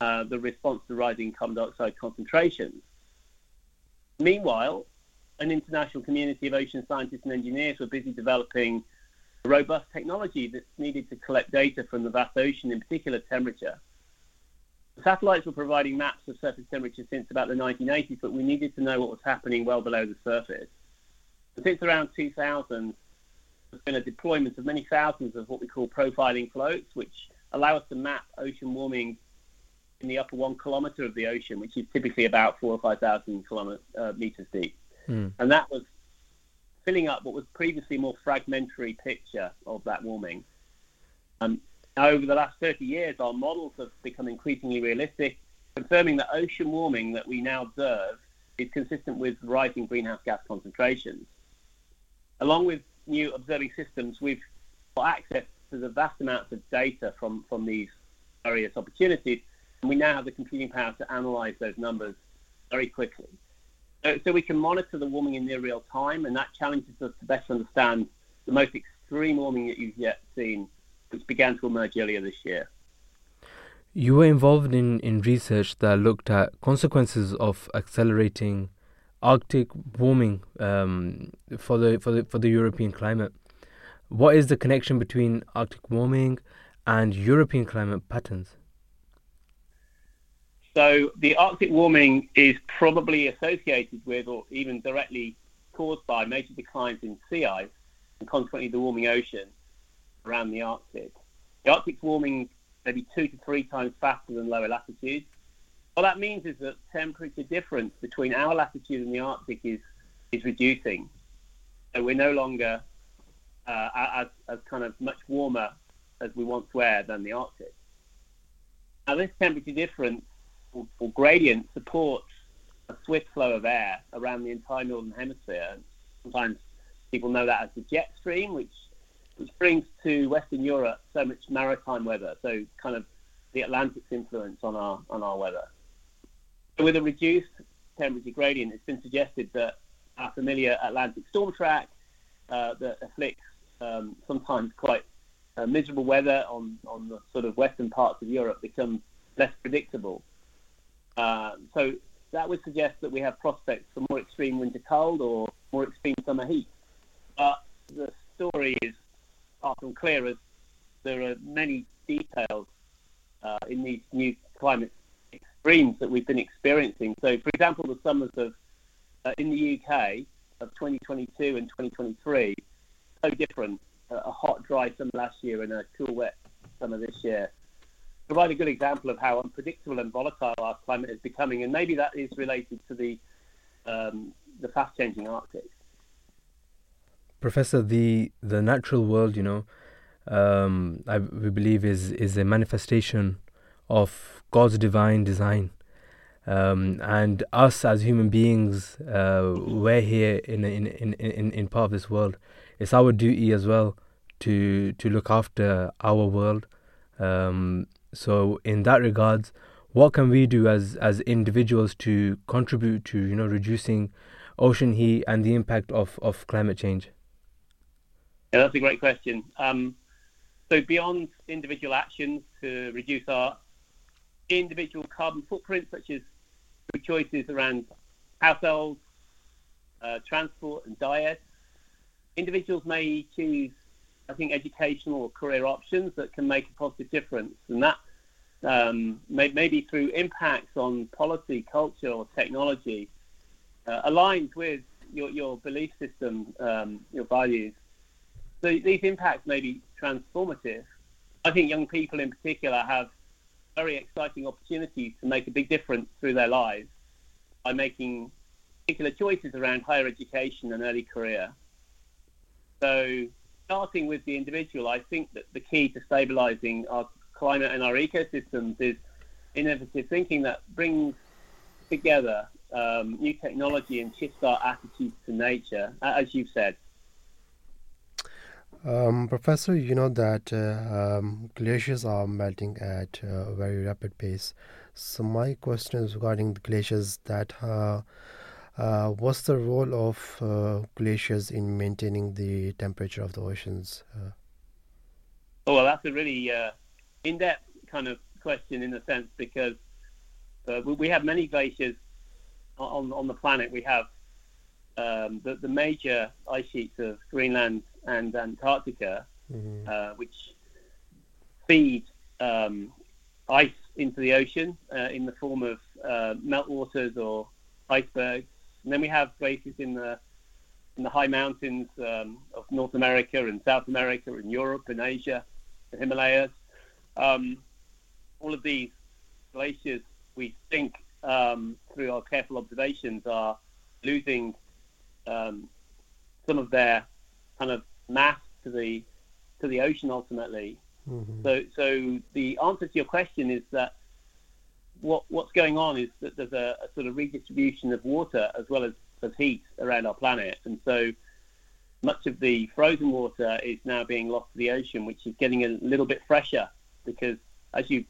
the response to rising carbon dioxide concentrations. Meanwhile, an international community of ocean scientists and engineers were busy developing robust technology that's needed to collect data from the vast ocean, in particular temperature. Satellites were providing maps of surface temperature since about the 1980s, but we needed to know what was happening well below the surface. And since around 2000, there's been a deployment of many thousands of what we call profiling floats, which allow us to map ocean warming in the upper 1 kilometre of the ocean, which is typically about 4,000 or 5,000 metres deep. And that was filling up what was previously more fragmentary picture of that warming. Now, over the last 30 years, our models have become increasingly realistic, confirming that ocean warming that we now observe is consistent with rising greenhouse gas concentrations. Along with new observing systems, we've got access to the vast amounts of data from these various opportunities, and we now have the computing power to analyse those numbers very quickly. So we can monitor the warming in near real time, and that challenges us to best understand the most extreme warming that you've yet seen, which began to emerge earlier this year. You were involved in research that looked at consequences of accelerating Arctic warming for the European climate. What is the connection between Arctic warming and European climate patterns? So the Arctic warming is probably associated with or even directly caused by major declines in sea ice and consequently the warming ocean around the Arctic. The Arctic's warming may be 2 to 3 times faster than lower latitudes. What that means is that temperature difference between our latitude and the Arctic is reducing. So we're no longer as kind of much warmer as we once were than the Arctic. Now this temperature difference or gradient supports a swift flow of air around the entire northern hemisphere. Sometimes people know that as the jet stream, which brings to Western Europe so much maritime weather, so kind of the Atlantic's influence on our weather. So with a reduced temperature gradient, it's been suggested that our familiar Atlantic storm track that afflicts sometimes quite miserable weather on the sort of western parts of Europe becomes less predictable. So that would suggest that we have prospects for more extreme winter cold or more extreme summer heat. But the story is far from clear, as there are many details in these new climate extremes that we've been experiencing. So, for example, the summers of in the UK of 2022 and 2023 are so different. A hot, dry summer last year and a cool, wet summer this year provide a good example of how unpredictable and volatile our climate is becoming, and maybe that is related to the fast-changing Arctic. Professor, the natural world, we believe is a manifestation of God's divine design, and us as human beings, we're here in part of this world. It's our duty as well to look after our world. So in that regards, what can we do as individuals to contribute to reducing ocean heat and the impact of climate change? Yeah, that's a great question. So beyond individual actions to reduce our individual carbon footprint, such as food choices around households, transport and diet, individuals may choose, I think, educational or career options that can make a positive difference. And that maybe through impacts on policy, culture or technology aligned with your belief system, your values. So these impacts may be transformative. I think young people in particular have very exciting opportunities to make a big difference through their lives by making particular choices around higher education and early career. So starting with the individual, I think that the key to stabilising our climate and our ecosystems is innovative thinking that brings together new technology and shifts our attitudes to nature, as you've said. Professor, you know that glaciers are melting at a very rapid pace. So my question is regarding the glaciers, that what's the role of glaciers in maintaining the temperature of the oceans? Oh, well, that's a really in-depth kind of question in a sense, because we have many glaciers on the planet. We have the major ice sheets of Greenland and Antarctica, mm-hmm. Which feed ice into the ocean in the form of meltwaters or icebergs. And then we have glaciers in the high mountains of North America and South America and Europe and Asia, the Himalayas. All of these glaciers, we think through our careful observations, are losing some of their kind of mass to the ocean ultimately. Mm-hmm. So the answer to your question is that what's going on is that there's a sort of redistribution of water as well as heat around our planet, and so much of the frozen water is now being lost to the ocean, which is getting a little bit fresher because, as you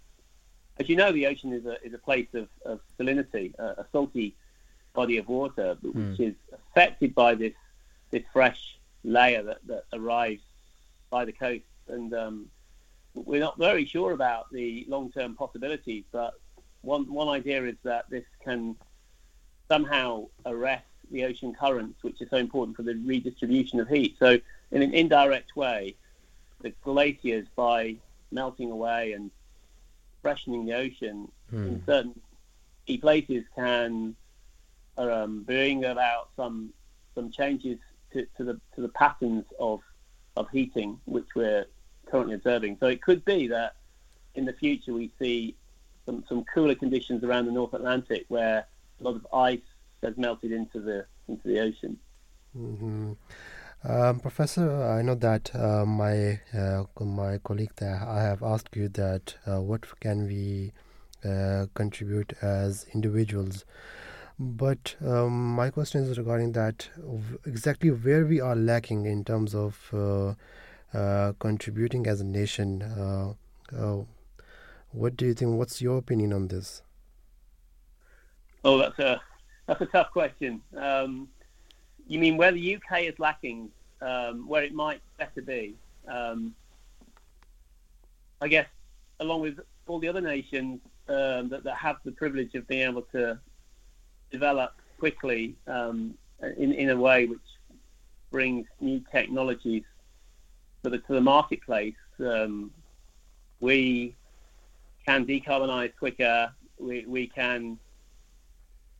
know, the ocean is a place of salinity, a salty body of water, which is affected by this fresh layer that arrives by the coast. And we're not very sure about the long-term possibilities, but one idea is that this can somehow arrest the ocean currents, which is so important for the redistribution of heat. So in an indirect way, the glaciers, by melting away and freshening the ocean in certain key places, can bring about some changes to the patterns of heating which we're currently observing. So it could be that in the future we see some cooler conditions around the North Atlantic, where a lot of ice has melted into the ocean. Mm-hmm. Professor, I know that my colleague there, I have asked you that what can we contribute as individuals. But my question is regarding that exactly where we are lacking in terms of contributing as a nation. What do you think? What's your opinion on this? Oh, that's a tough question. You mean where the UK is lacking, where it might better be? I guess along with all the other nations that have the privilege of being able to develop quickly in a way which brings new technologies to the marketplace. We can decarbonize quicker. We can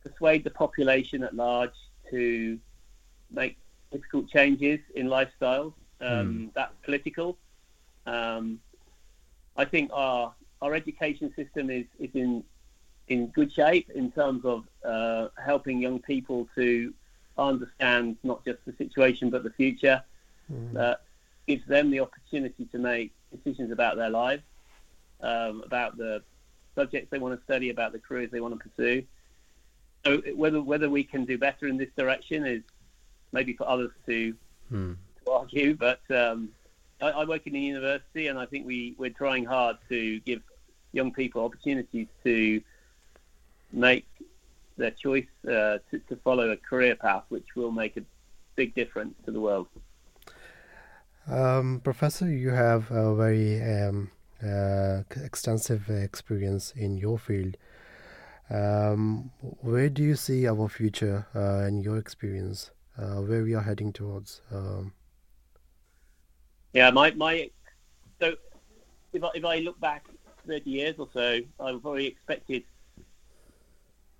persuade the population at large to make difficult changes in lifestyle. That's political. I think our education system is in good shape in terms of helping young people to understand not just the situation but the future. That gives them the opportunity to make decisions about their lives, about the subjects they want to study, about the careers they want to pursue. So whether we can do better in this direction is maybe for others to argue, but I work in a university, and I think we're trying hard to give young people opportunities to make their choice to follow a career path which will make a big difference to the world. Professor, you have a very extensive experience in your field. Where do you see our future and your experience, where we are heading towards? So if I look back 30 years or so, I've probably expected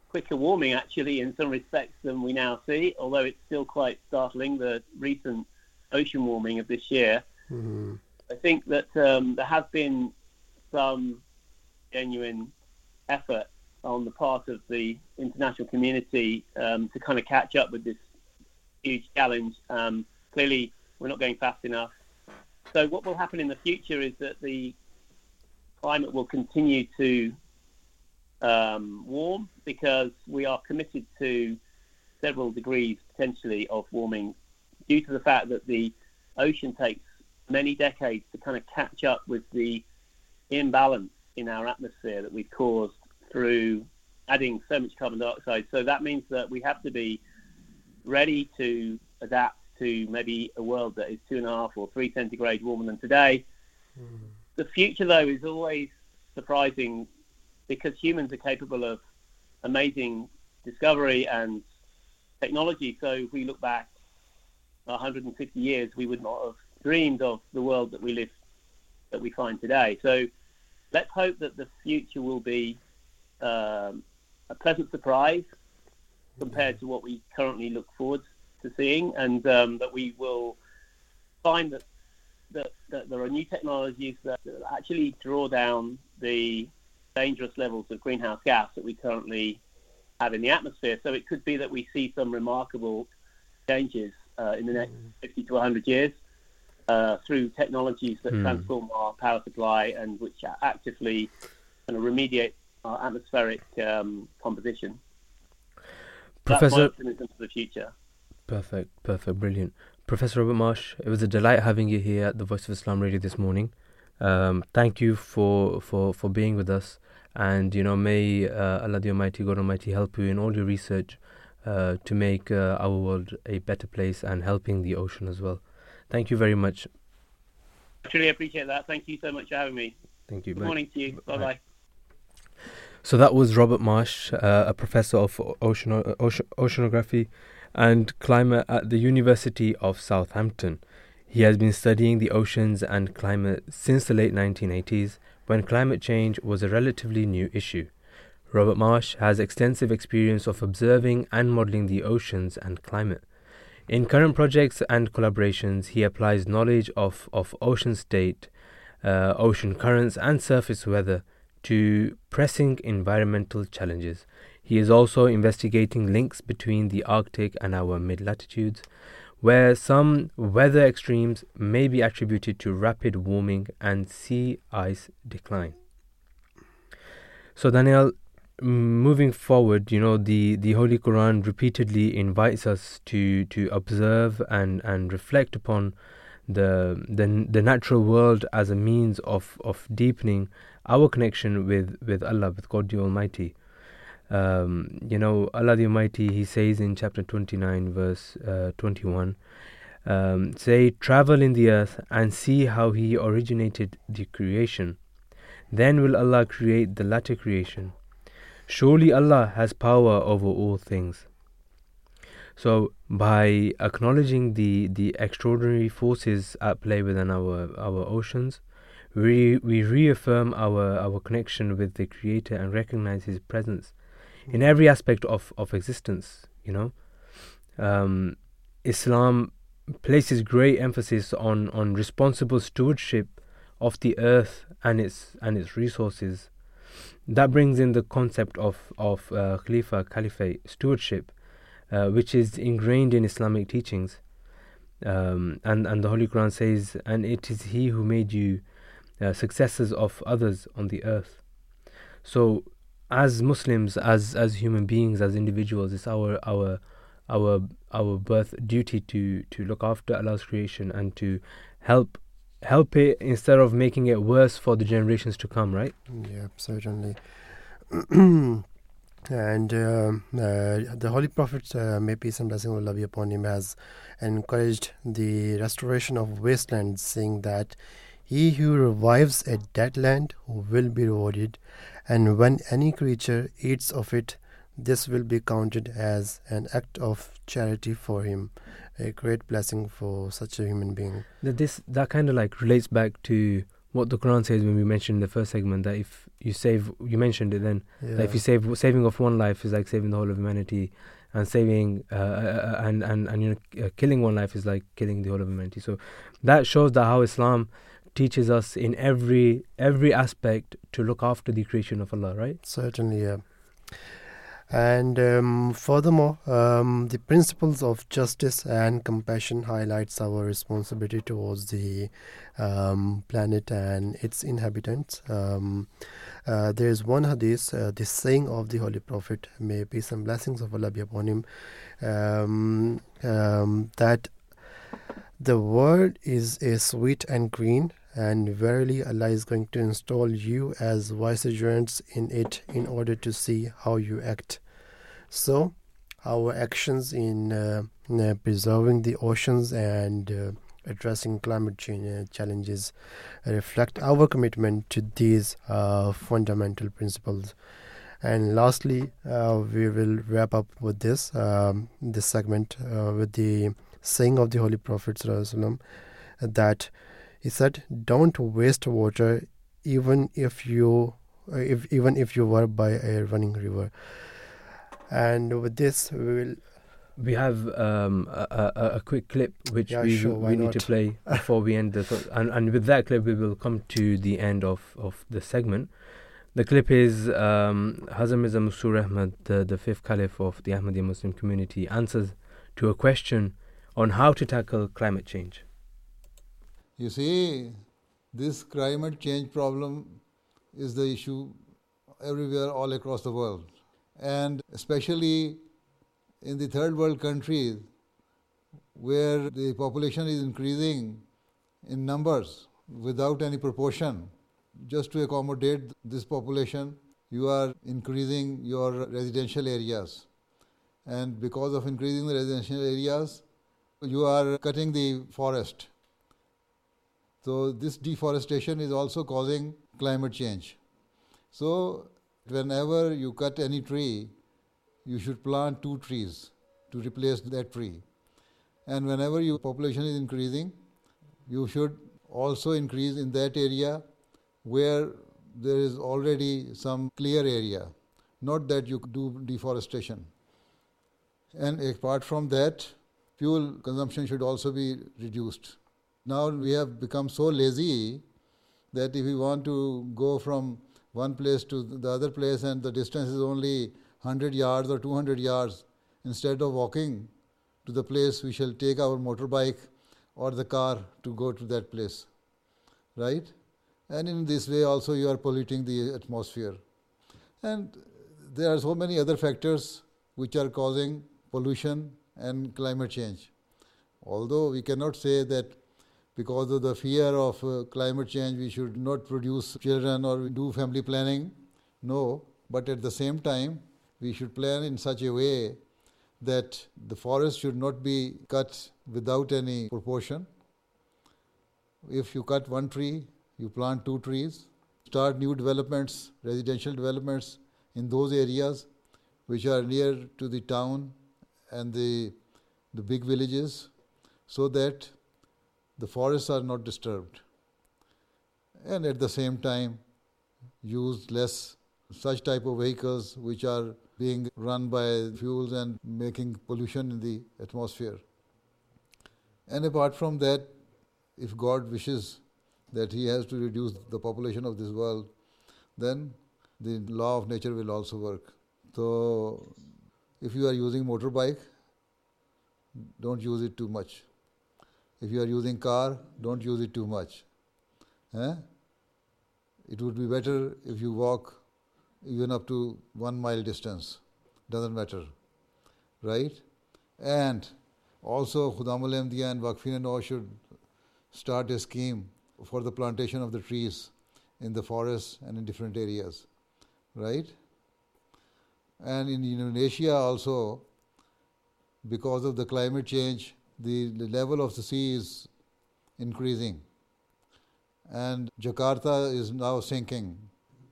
quicker warming actually in some respects than we now see, although it's still quite startling, the recent ocean warming of this year. Mm-hmm. I think that there has been some genuine effort on the part of the international community to kind of catch up with this huge challenge. Clearly, we're not going fast enough. So what will happen in the future is that the climate will continue to warm because we are committed to several degrees potentially of warming due to the fact that the ocean takes many decades to kind of catch up with the imbalance in our atmosphere that we've caused through adding so much carbon dioxide. So that means that we have to be ready to adapt to maybe a world that is 2.5 or 3 centigrade warmer than today. Mm. The future, though, is always surprising because humans are capable of amazing discovery and technology. So if we look back 150 years, we would not have dreamed of the world that we live, that we find today. So let's hope that the future will be a pleasant surprise compared to what we currently look forward to seeing, and that we will find that there are new technologies that actually draw down the dangerous levels of greenhouse gas that we currently have in the atmosphere. So it could be that we see some remarkable changes in the next 50 to 100 years through technologies that transform our power supply and which actively kind of remediate our atmospheric composition. Professor, that's my optimism for the future. Perfect, brilliant. Professor Robert Marsh, it was a delight having you here at the Voice of Islam Radio this morning. Thank you for being with us, and may Allah the Almighty, God Almighty, help you in all your research to make our world a better place and helping the ocean as well. Thank you very much. I truly appreciate that. Thank you so much for having me. Thank you. Good morning to you. Bye bye. So that was Robert Marsh, a professor of oceanography and climate at the University of Southampton. He has been studying the oceans and climate since the late 1980s, when climate change was a relatively new issue. Robert Marsh has extensive experience of observing and modelling the oceans and climate. In current projects and collaborations, he applies knowledge of ocean state, ocean currents and surface weather to pressing environmental challenges. He is also investigating links between the Arctic and our mid-latitudes, where some weather extremes may be attributed to rapid warming and sea ice decline. So Daniel, moving forward, the Holy Quran repeatedly invites us to observe and reflect upon the natural world as a means of deepening our connection with Allah, with God the Almighty. Allah the Almighty, He says in chapter 29 verse 21, say, travel in the earth and see how He originated the creation. Then will Allah create the latter creation. Surely Allah has power over all things. So by acknowledging the extraordinary forces at play within our oceans, we reaffirm our connection with the Creator and recognize His presence in every aspect of existence. Islam places great emphasis on responsible stewardship of the earth and its resources. That brings in the concept of caliphate stewardship, which is ingrained in Islamic teachings. And the Holy Quran says, and it is He who made you successors of others on the earth. So as Muslims, as human beings, as individuals, it's our birth duty to look after Allah's creation and to help it instead of making it worse for the generations to come, right? Yeah, certainly. And the Holy Prophet, may peace and blessing of Allah be upon him, has encouraged the restoration of wasteland, saying that he who revives a dead land will be rewarded, and when any creature eats of it, this will be counted as an act of charity for him. A great blessing for such a human being. That kind of like relates back to what the Quran says when we mentioned in the first segment, that if you save, you mentioned it then, that if you saving of one life is like saving the whole of humanity, and saving killing one life is like killing the whole of humanity. So that shows that how Islam teaches us in every aspect to look after the creation of Allah, right? Certainly, yeah. And furthermore, the principles of justice and compassion highlights our responsibility towards the planet and its inhabitants. There is one hadith, the saying of the Holy Prophet, may peace and blessings of Allah be upon him, that the world is a sweet and green, and verily Allah is going to install you as vicegerents in it in order to see how you act. So our actions in preserving the oceans and addressing climate change challenges reflect our commitment to these fundamental principles. And lastly, we will wrap up with this segment with the saying of the Holy Prophet ﷺ, that he said, "Don't waste water, even if you were by a running river." And with this, we have a quick clip which need to play before we end the and with that clip we will come to the end of the segment. The clip is Hazrat Mirza Masroor Ahmad, the fifth caliph of the Ahmadiyya Muslim community, answers to a question on how to tackle climate change. You see, this climate change problem is the issue everywhere, all across the world. And especially in the third world countries, where the population is increasing in numbers without any proportion. Just to accommodate this population, you are increasing your residential areas. And because of increasing the residential areas, you are cutting the forest. So this deforestation is also causing climate change. So whenever you cut any tree, you should plant 2 trees to replace that tree. And whenever your population is increasing, you should also increase in that area where there is already some clear area, not that you do deforestation. And apart from that, fuel consumption should also be reduced. Now we have become so lazy that if we want to go from one place to the other place and the distance is only 100 yards or 200 yards, instead of walking to the place, we shall take our motorbike or the car to go to that place, right? And in this way also you are polluting the atmosphere. And there are so many other factors which are causing pollution and climate change. Although we cannot say that because of the fear of climate change, we should not produce children or do family planning. No, but at the same time, we should plan in such a way that the forest should not be cut without any proportion. If you cut 1 tree, you plant 2 trees. Start new developments, residential developments in those areas which are near to the town and the big villages, so that the forests are not disturbed. And at the same time, use less such type of vehicles which are being run by fuels and making pollution in the atmosphere. And apart from that, if God wishes that He has to reduce the population of this world, then the law of nature will also work. So if you are using motorbike, don't use it too much. If you are using car, don't use it too much. It would be better if you walk even up to 1 mile distance. Doesn't matter, right? And also Khudam ul Ahmadiyya and Waqfin and all should start a scheme for the plantation of the trees in the forests and in different areas, right? And in Indonesia also, because of the climate change, the level of the sea is increasing. And Jakarta is now sinking.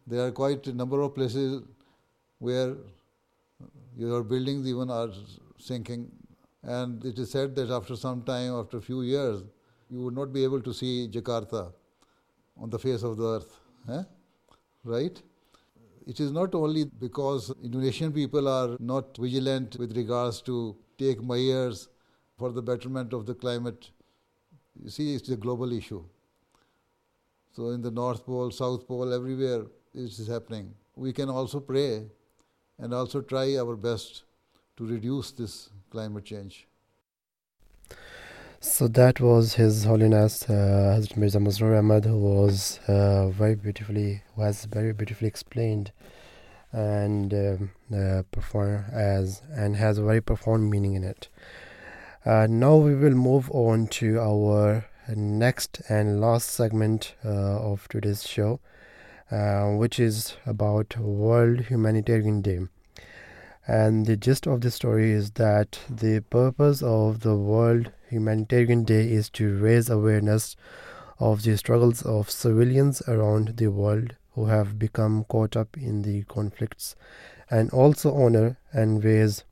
There are quite a number of places where your buildings even are sinking. And it is said that after some time, after a few years, you would not be able to see Jakarta on the face of the earth. Right? It is not only because Indonesian people are not vigilant with regards to take measures for the betterment of the climate. You see, it's a global issue. So in the North Pole, South Pole, everywhere it is happening. We can also pray and also try our best to reduce this climate change. So that was His Holiness Hazrat Mirza Masroor Ahmad, who was very beautifully explained and has a very profound meaning in it. Now we will move on to our next and last segment of today's show, which is about World Humanitarian Day. And the gist of the story is that the purpose of the World Humanitarian Day is to raise awareness of the struggles of civilians around the world who have become caught up in the conflicts, and also honor and raise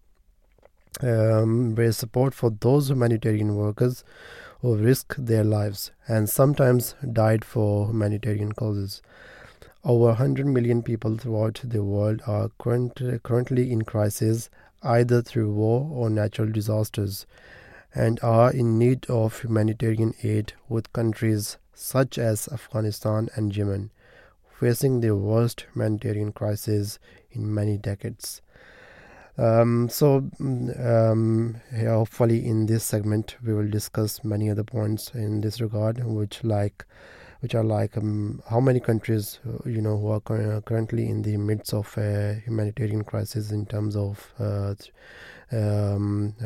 support for those humanitarian workers who risk their lives and sometimes died for humanitarian causes. Over 100 million people throughout the world are currently in crisis, either through war or natural disasters, and are in need of humanitarian aid, with countries such as Afghanistan and Yemen facing the worst humanitarian crisis in many decades. Hopefully in this segment we will discuss many other points in this regard, which are how many countries who are currently in the midst of a humanitarian crisis in terms of a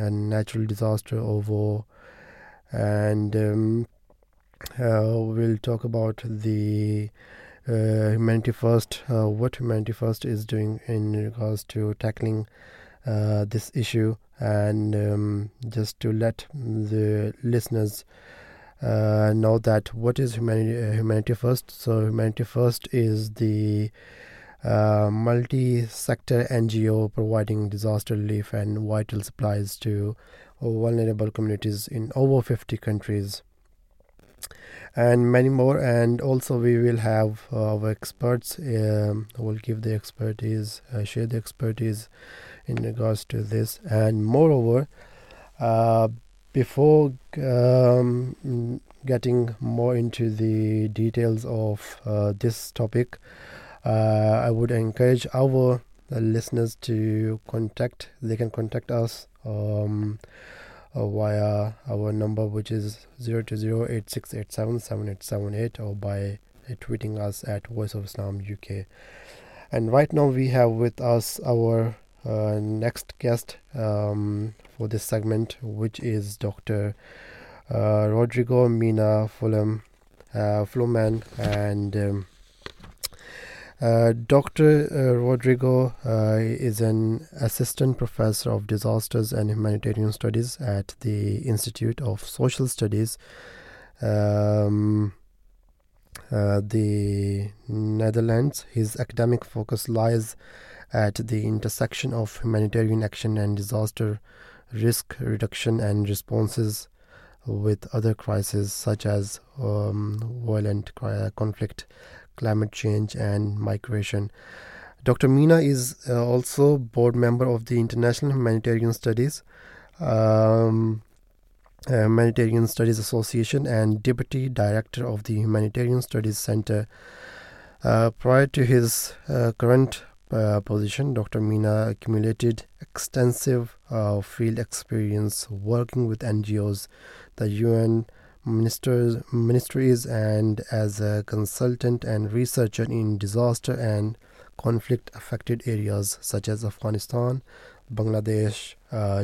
natural disaster or war, and we'll talk about the Humanity First, what Humanity First is doing in regards to tackling this issue, and just to let the listeners know that what is Humanity First. So Humanity First is the multi-sector NGO providing disaster relief and vital supplies to vulnerable communities in over 50 countries and many more. And also we will have our experts who will give the expertise, share the expertise in regards to this. And moreover, before getting more into the details of this topic, I would encourage our listeners to contact. They can contact us via our number, which is 020-8687-7878, or by tweeting us at Voice of Islam UK. And right now we have with us our next guest for this segment, which is Dr. Rodrigo Mena Floman. And Dr. Rodrigo is an assistant professor of disasters and humanitarian studies at the Institute of Social Studies, the Netherlands. His academic focus lies at the intersection of humanitarian action and disaster risk reduction and responses with other crises such as violent conflict, climate change and migration. Dr. Mena is also board member of the International Humanitarian Studies Association and deputy director of the Humanitarian Studies Center. Prior to his current position, Dr. Mena accumulated extensive field experience working with NGOs, the UN ministries, and as a consultant and researcher in disaster and conflict-affected areas such as Afghanistan, Bangladesh,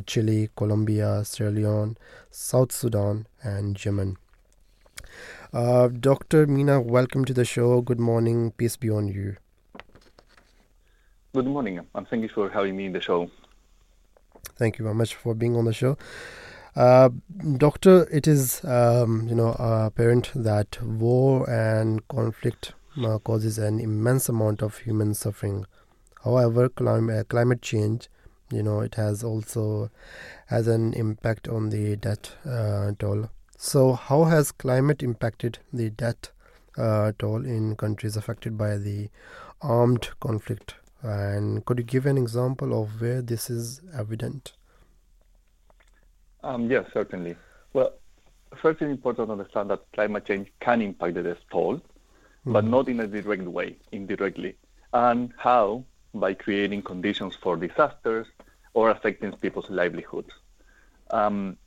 Chile, Colombia, Sierra Leone, South Sudan, and Yemen. Dr. Mena, welcome to the show. Good morning. Peace be on you. Good morning, and thank you for having me in the show. Thank you very much for being on the show. Doctor, it is apparent that war and conflict causes an immense amount of human suffering. However, climate change, it has an impact on the death toll. So how has climate impacted the death toll in countries affected by the armed conflict? And could you give an example of where this is evident? Yes, certainly. Well, first it's important to understand that climate change can impact the death toll, but not in a direct way, indirectly. And how? By creating conditions for disasters or affecting people's livelihoods. First,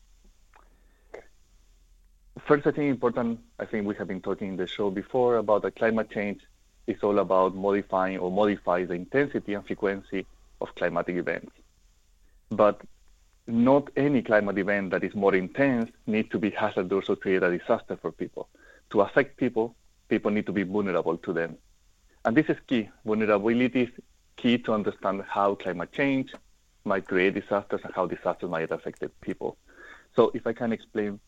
I think we have been talking in the show before about that climate change is all about modifies the intensity and frequency of climatic events. But not any climate event that is more intense needs to be hazardous or create a disaster for people. To affect people, people need to be vulnerable to them. And this is key. Vulnerability is key to understand how climate change might create disasters and how disasters might affect people. So if I can explain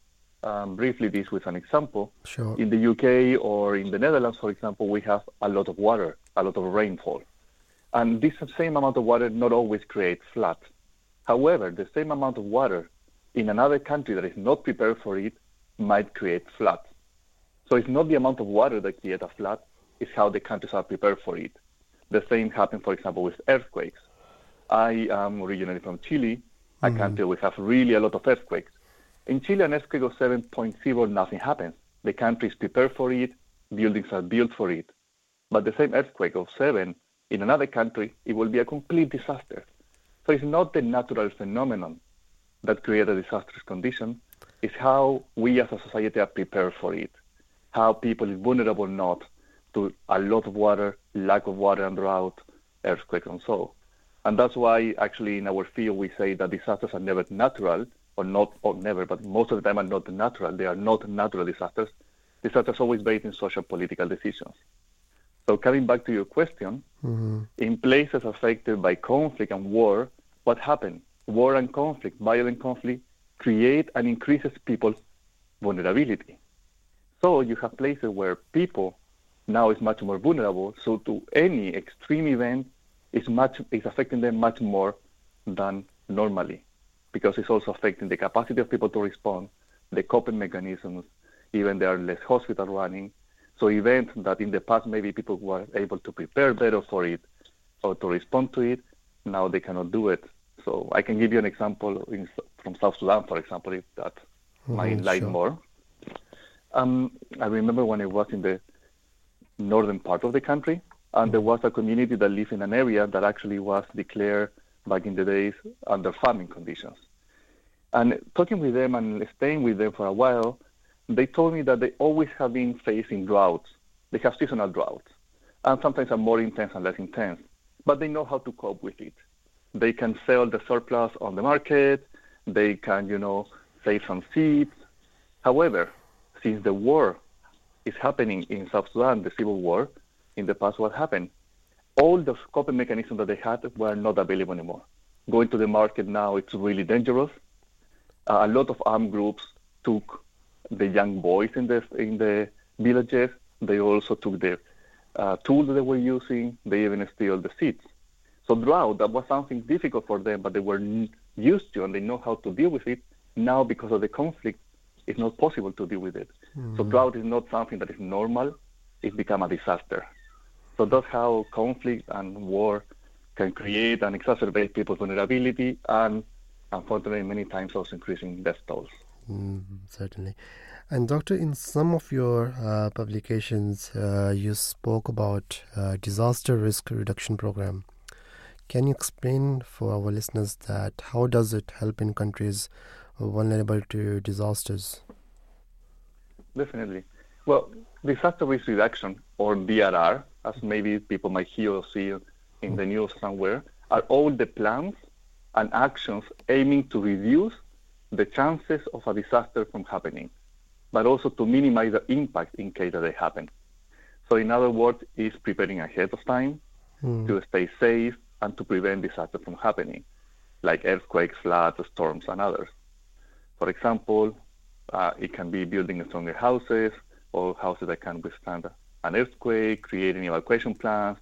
briefly this with an example. Sure. In the UK or in the Netherlands, for example, we have a lot of water, a lot of rainfall. And this same amount of water not always creates floods. However, the same amount of water in another country that is not prepared for it might create floods. So it's not the amount of water that creates a flood, it's how the countries are prepared for it. The same happens, for example, with earthquakes. I am originally from Chile, a country we have really a lot of earthquakes. In Chile, an earthquake of 7.0, nothing happens. The country is prepared for it, buildings are built for it. But the same earthquake of 7 in another country, it will be a complete disaster. So it's not the natural phenomenon that creates a disastrous condition, it's how we as a society are prepared for it. How people is vulnerable not to a lot of water, lack of water and drought, earthquakes and so. And that's why actually in our field we say that disasters are never natural, but most of the time are not natural. They are not natural disasters. Disasters are always based in social political decisions. So coming back to your question, in places affected by conflict and war, what happened? War and conflict, violent conflict, create and increases people's vulnerability. So you have places where people now is much more vulnerable, so to any extreme event is affecting them much more than normally, because it's also affecting the capacity of people to respond, the coping mechanisms, even there are less hospital running. So events that in the past maybe people were able to prepare better for it or to respond to it, now they cannot do it. So I can give you an example from South Sudan, for example, if that might enlighten more. I remember when I was in the northern part of the country, and there was a community that lived in an area that actually was declared back in the days under famine conditions. And talking with them and staying with them for a while, they told me that they always have been facing droughts. They have seasonal droughts, and sometimes are more intense and less intense, but they know how to cope with it. They can sell the surplus on the market, they can, save some seeds. However, since the war is happening in South Sudan, the civil war, in the past what happened? All the coping mechanisms that they had were not available anymore. Going to the market now, it's really dangerous. A lot of armed groups took the young boys in the villages. They also took the tools that they were using. They even steal the seeds. So drought, that was something difficult for them, but they were used to and they know how to deal with it. Now, because of the conflict, it's not possible to deal with it. So drought is not something that is normal. It's become a disaster. So that's how conflict and war can create and exacerbate people's vulnerability and, unfortunately, many times also increasing death tolls. Certainly. And Doctor, in some of your publications, you spoke about disaster risk reduction program. Can you explain for our listeners that how does it help in countries vulnerable to disasters? Definitely. Well, disaster risk reduction, or DRR, as maybe people might hear or see in the news somewhere, are all the plans and actions aiming to reduce the chances of a disaster from happening, but also to minimize the impact in case that they happen. So in other words, it's preparing ahead of time to stay safe, and to prevent disasters from happening, like earthquakes, floods, storms, and others. For example, it can be building stronger houses or houses that can withstand an earthquake, creating evacuation plans,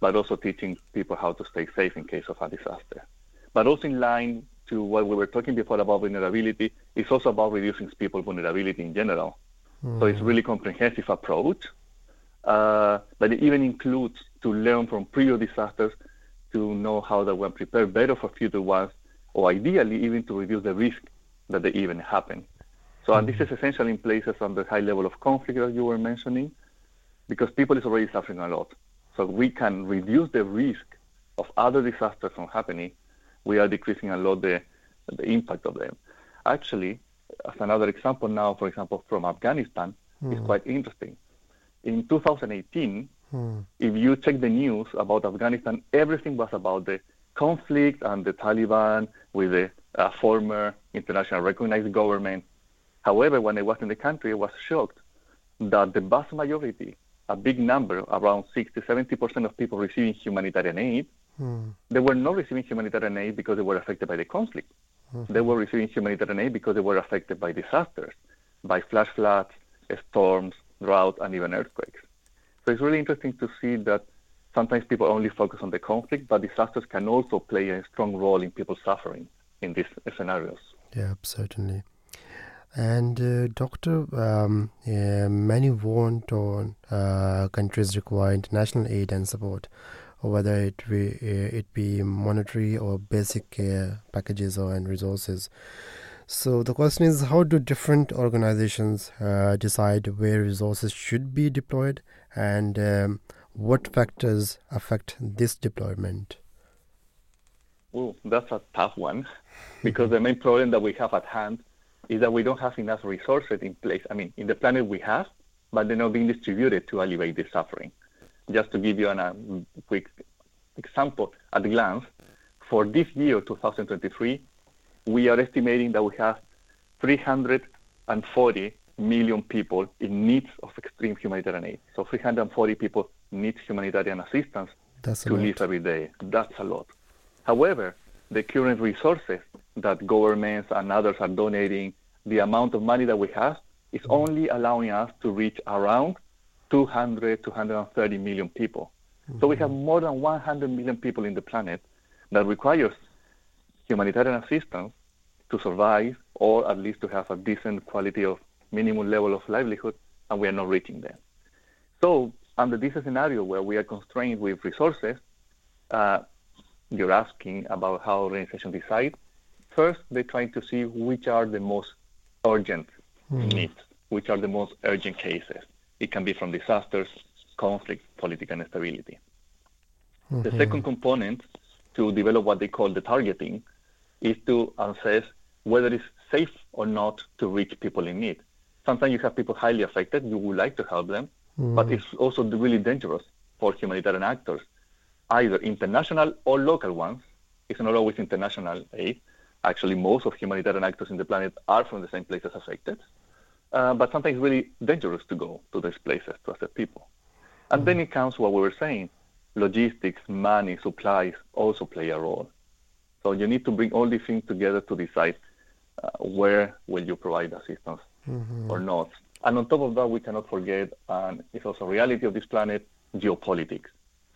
but also teaching people how to stay safe in case of a disaster. But also in line to what we were talking before about vulnerability, it's also about reducing people's vulnerability in general. Mm. So it's a really comprehensive approach, but it even includes to learn from previous disasters to know how they will prepare better for future ones, or ideally even to reduce the risk that they even happen. So and this is essential in places under high level of conflict that you were mentioning, because people is already suffering a lot. So we can reduce the risk of other disasters from happening. We are decreasing a lot the impact of them. Actually, as another example now, for example, from Afghanistan, is quite interesting. In 2018, if you check the news about Afghanistan, everything was about the conflict and the Taliban with the former international recognized government. However, when I was in the country, I was shocked that the vast majority, a big number, around 60-70% of people receiving humanitarian aid, they were not receiving humanitarian aid because they were affected by the conflict. They were receiving humanitarian aid because they were affected by disasters, by flash floods, storms, drought, and even earthquakes. So it's really interesting to see that sometimes people only focus on the conflict, but disasters can also play a strong role in people suffering in these scenarios. Yeah, certainly. And Doctor, many warned on countries require international aid and support, whether it be monetary or basic packages or and resources. So the question is, how do different organizations decide where resources should be deployed, and what factors affect this deployment? Well, that's a tough one, because the main problem that we have at hand is that we don't have enough resources in place. I mean, in the planet we have, but they're not being distributed to alleviate the suffering. Just to give you a quick example at a glance, for this year, 2023, we are estimating that we have 340 million people in need of extreme humanitarian aid. So 340 people need humanitarian assistance to live every day. That's a lot. However, the current resources that governments and others are donating, the amount of money that we have is only allowing us to reach around 200, 230 million people. Mm-hmm. So we have more than 100 million people in the planet that requires humanitarian assistance to survive, or at least to have a decent quality of minimum level of livelihood, and we are not reaching them. So under this scenario where we are constrained with resources, you're asking about how organizations decide. First, they try to see which are the most urgent needs, which are the most urgent cases. It can be from disasters, conflict, political instability. The second component to develop what they call the targeting is to assess whether it's safe or not to reach people in need. Sometimes you have people highly affected, you would like to help them, but it's also really dangerous for humanitarian actors, either international or local ones. It's not always international aid. Actually, most of humanitarian actors in the planet are from the same places affected. But sometimes it's really dangerous to go to these places to assist people. And then it comes to what we were saying. Logistics, money, supplies also play a role. So you need to bring all these things together to decide where will you provide assistance or not. And on top of that, we cannot forget, and it's also a reality of this planet, geopolitics.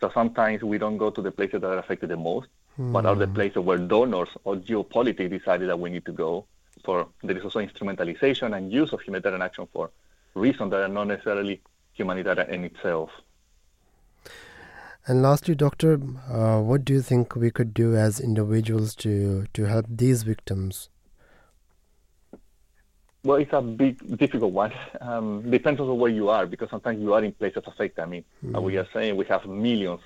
So sometimes we don't go to the places that are affected the most, but are the places where donors or geopolitics decided that we need to go. For there is also instrumentalization and use of humanitarian action for reasons that are not necessarily humanitarian in itself. And lastly, Doctor, what do you think we could do as individuals to help these victims? Well, it's a big, difficult one. Depends on where you are, because sometimes you are in places affected. I mean, we are saying we have millions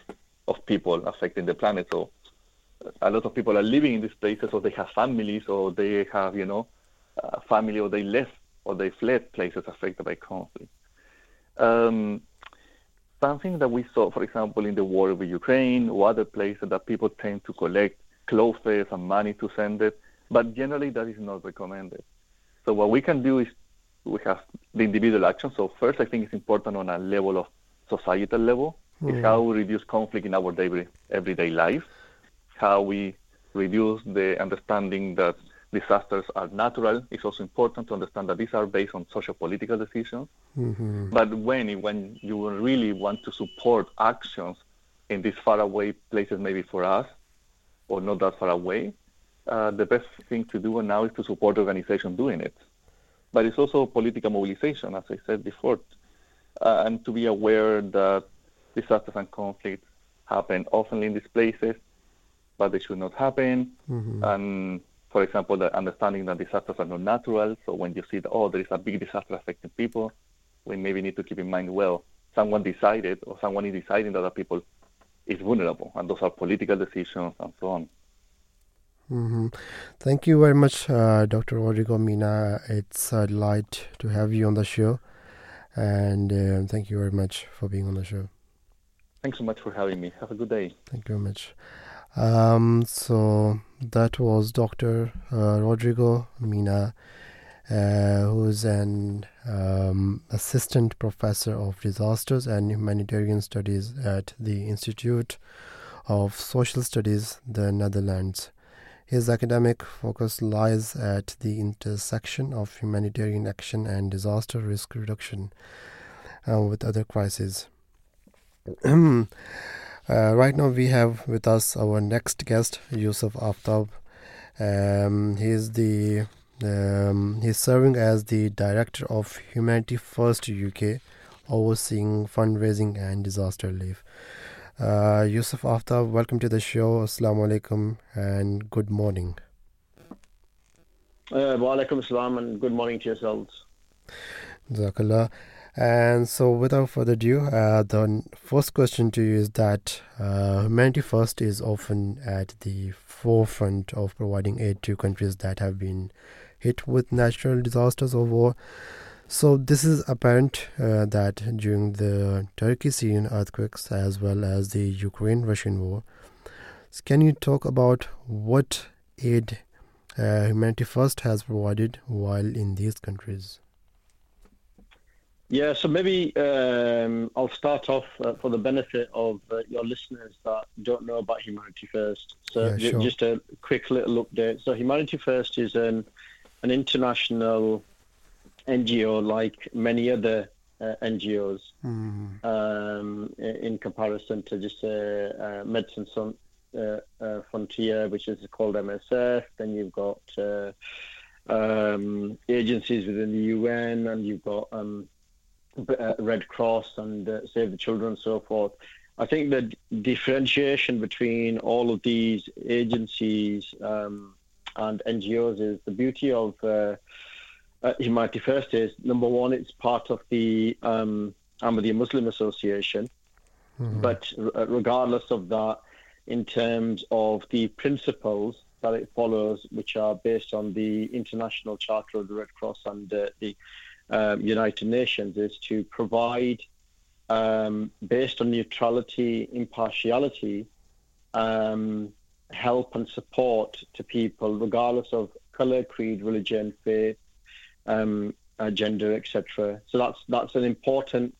of people affecting the planet, so a lot of people are living in these places, or they have families, or they have, family, or they left, or they fled places affected by conflict. Something that we saw, for example, in the war over Ukraine, or other places, that people tend to collect clothes and money to send it, but generally that is not recommended. So what we can do is we have the individual action. So first, I think it's important on a level of societal level, is how we reduce conflict in our everyday life. how we reduce the understanding that disasters are natural. It's also important to understand that these are based on socio-political decisions. Mm-hmm. But when you really want to support actions in these faraway places, maybe for us, or not that far away, the best thing to do now is to support organizations doing it. But it's also political mobilization, as I said before, and to be aware that disasters and conflicts happen often in these places, but they should not happen. Mm-hmm. And for example, the understanding that disasters are not natural. So when you see that, there is a big disaster affecting people, we maybe need to keep in mind, someone is deciding that other people is vulnerable, and those are political decisions and so on. Mm-hmm. Thank you very much, Dr. Rodrigo Mena. It's a delight to have you on the show, and thank you very much for being on the show. Thanks so much for having me. Have a good day. Thank you very much. So that was Dr. Rodrigo Mena, who is an assistant professor of disasters and humanitarian studies at the Institute of Social Studies, the Netherlands. His academic focus lies at the intersection of humanitarian action and disaster risk reduction with other crises. Right now we have with us our next guest, Yusuf Aftab. He's serving as the director of Humanity First UK, overseeing fundraising and disaster relief. Yusuf Aftab, welcome to the show. Assalamu alaikum and good morning. Wa alaikum assalam and good morning to yourselves. Jazakallah. And so without further ado, the first question to you is that Humanity First is often at the forefront of providing aid to countries that have been hit with natural disasters or war. So this is apparent that during the Turkey-Syrian earthquakes as well as the Ukraine-Russian war. So can you talk about what aid Humanity First has provided while in these countries? Yeah, so maybe I'll start off for the benefit of your listeners that don't know about Humanity First. So sure. Just a quick little update. So Humanity First is an international NGO like many other NGOs in comparison to just Medecins Sans Frontières, which is called MSF. Then you've got agencies within the UN, and you've got Red Cross and Save the Children and so forth. I think the differentiation between all of these agencies and NGOs is the beauty of Humanity First is, number one, it's part of the Ahmadiyya Muslim Association. Mm-hmm. But regardless of that, in terms of the principles that it follows, which are based on the International Charter of the Red Cross and the United Nations, is to provide, based on neutrality, impartiality, help and support to people regardless of colour, creed, religion, faith, gender, etc. So that's an important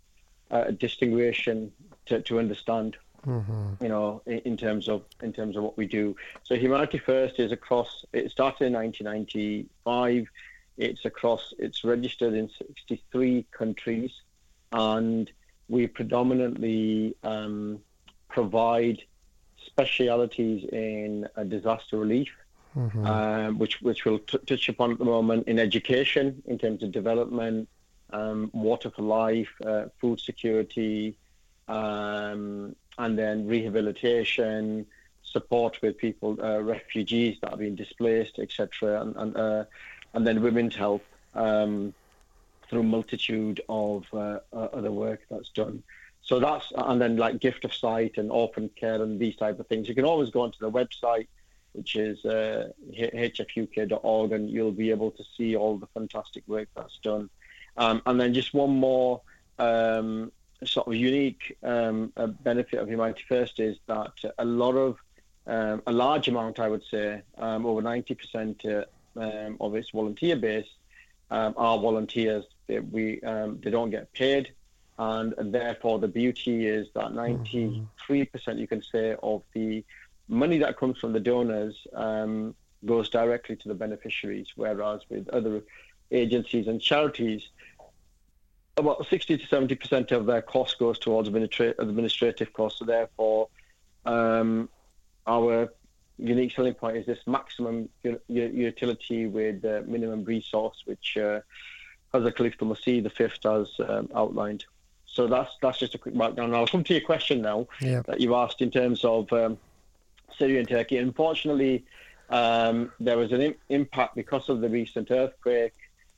distinction to understand. Mm-hmm. You know, in terms of what we do. So Humanity First is across. It started in 1995. It's registered in 63 countries, and we predominantly provide specialities in disaster relief, mm-hmm. Which we'll touch upon at the moment, in education, in terms of development, water for life, food security, and then rehabilitation, support with people, refugees that have been displaced, etc., and then women's health through multitude of other work that's done. So that's, and then like gift of sight and orphan care and these type of things. You can always go onto the website, which is hfuk.org, and you'll be able to see all the fantastic work that's done. And then just one more sort of unique benefit of Humanity First is that a large amount, I would say, over 90% of its volunteer base are volunteers. They don't get paid, and therefore the beauty is that 93%, you can say, of the money that comes from the donors goes directly to the beneficiaries, whereas with other agencies and charities, about 60 to 70% of their cost goes towards administrative costs. So therefore, our unique selling point is this maximum utility with minimum resource, which Hazrat Khalifa Masih the Fifth has outlined. So that's just a quick background. I'll come to your question now that you've asked in terms of Syria and Turkey. Unfortunately, there was an impact because of the recent earthquake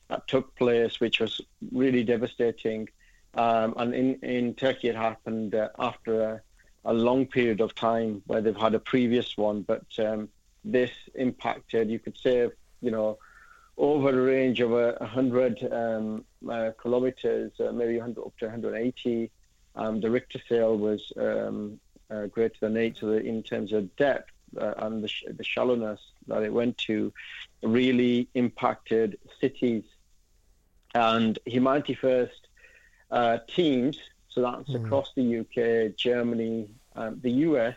that took place, which was really devastating. And in Turkey, it happened after a long period of time where they've had a previous one. But this impacted, you could say, over a range of 100 kilometers, maybe 100 up to 180. The Richter scale was greater than 8, so in terms of depth. And the shallowness that it went to really impacted cities. And Humanity First teams, so that's across the UK, Germany, the US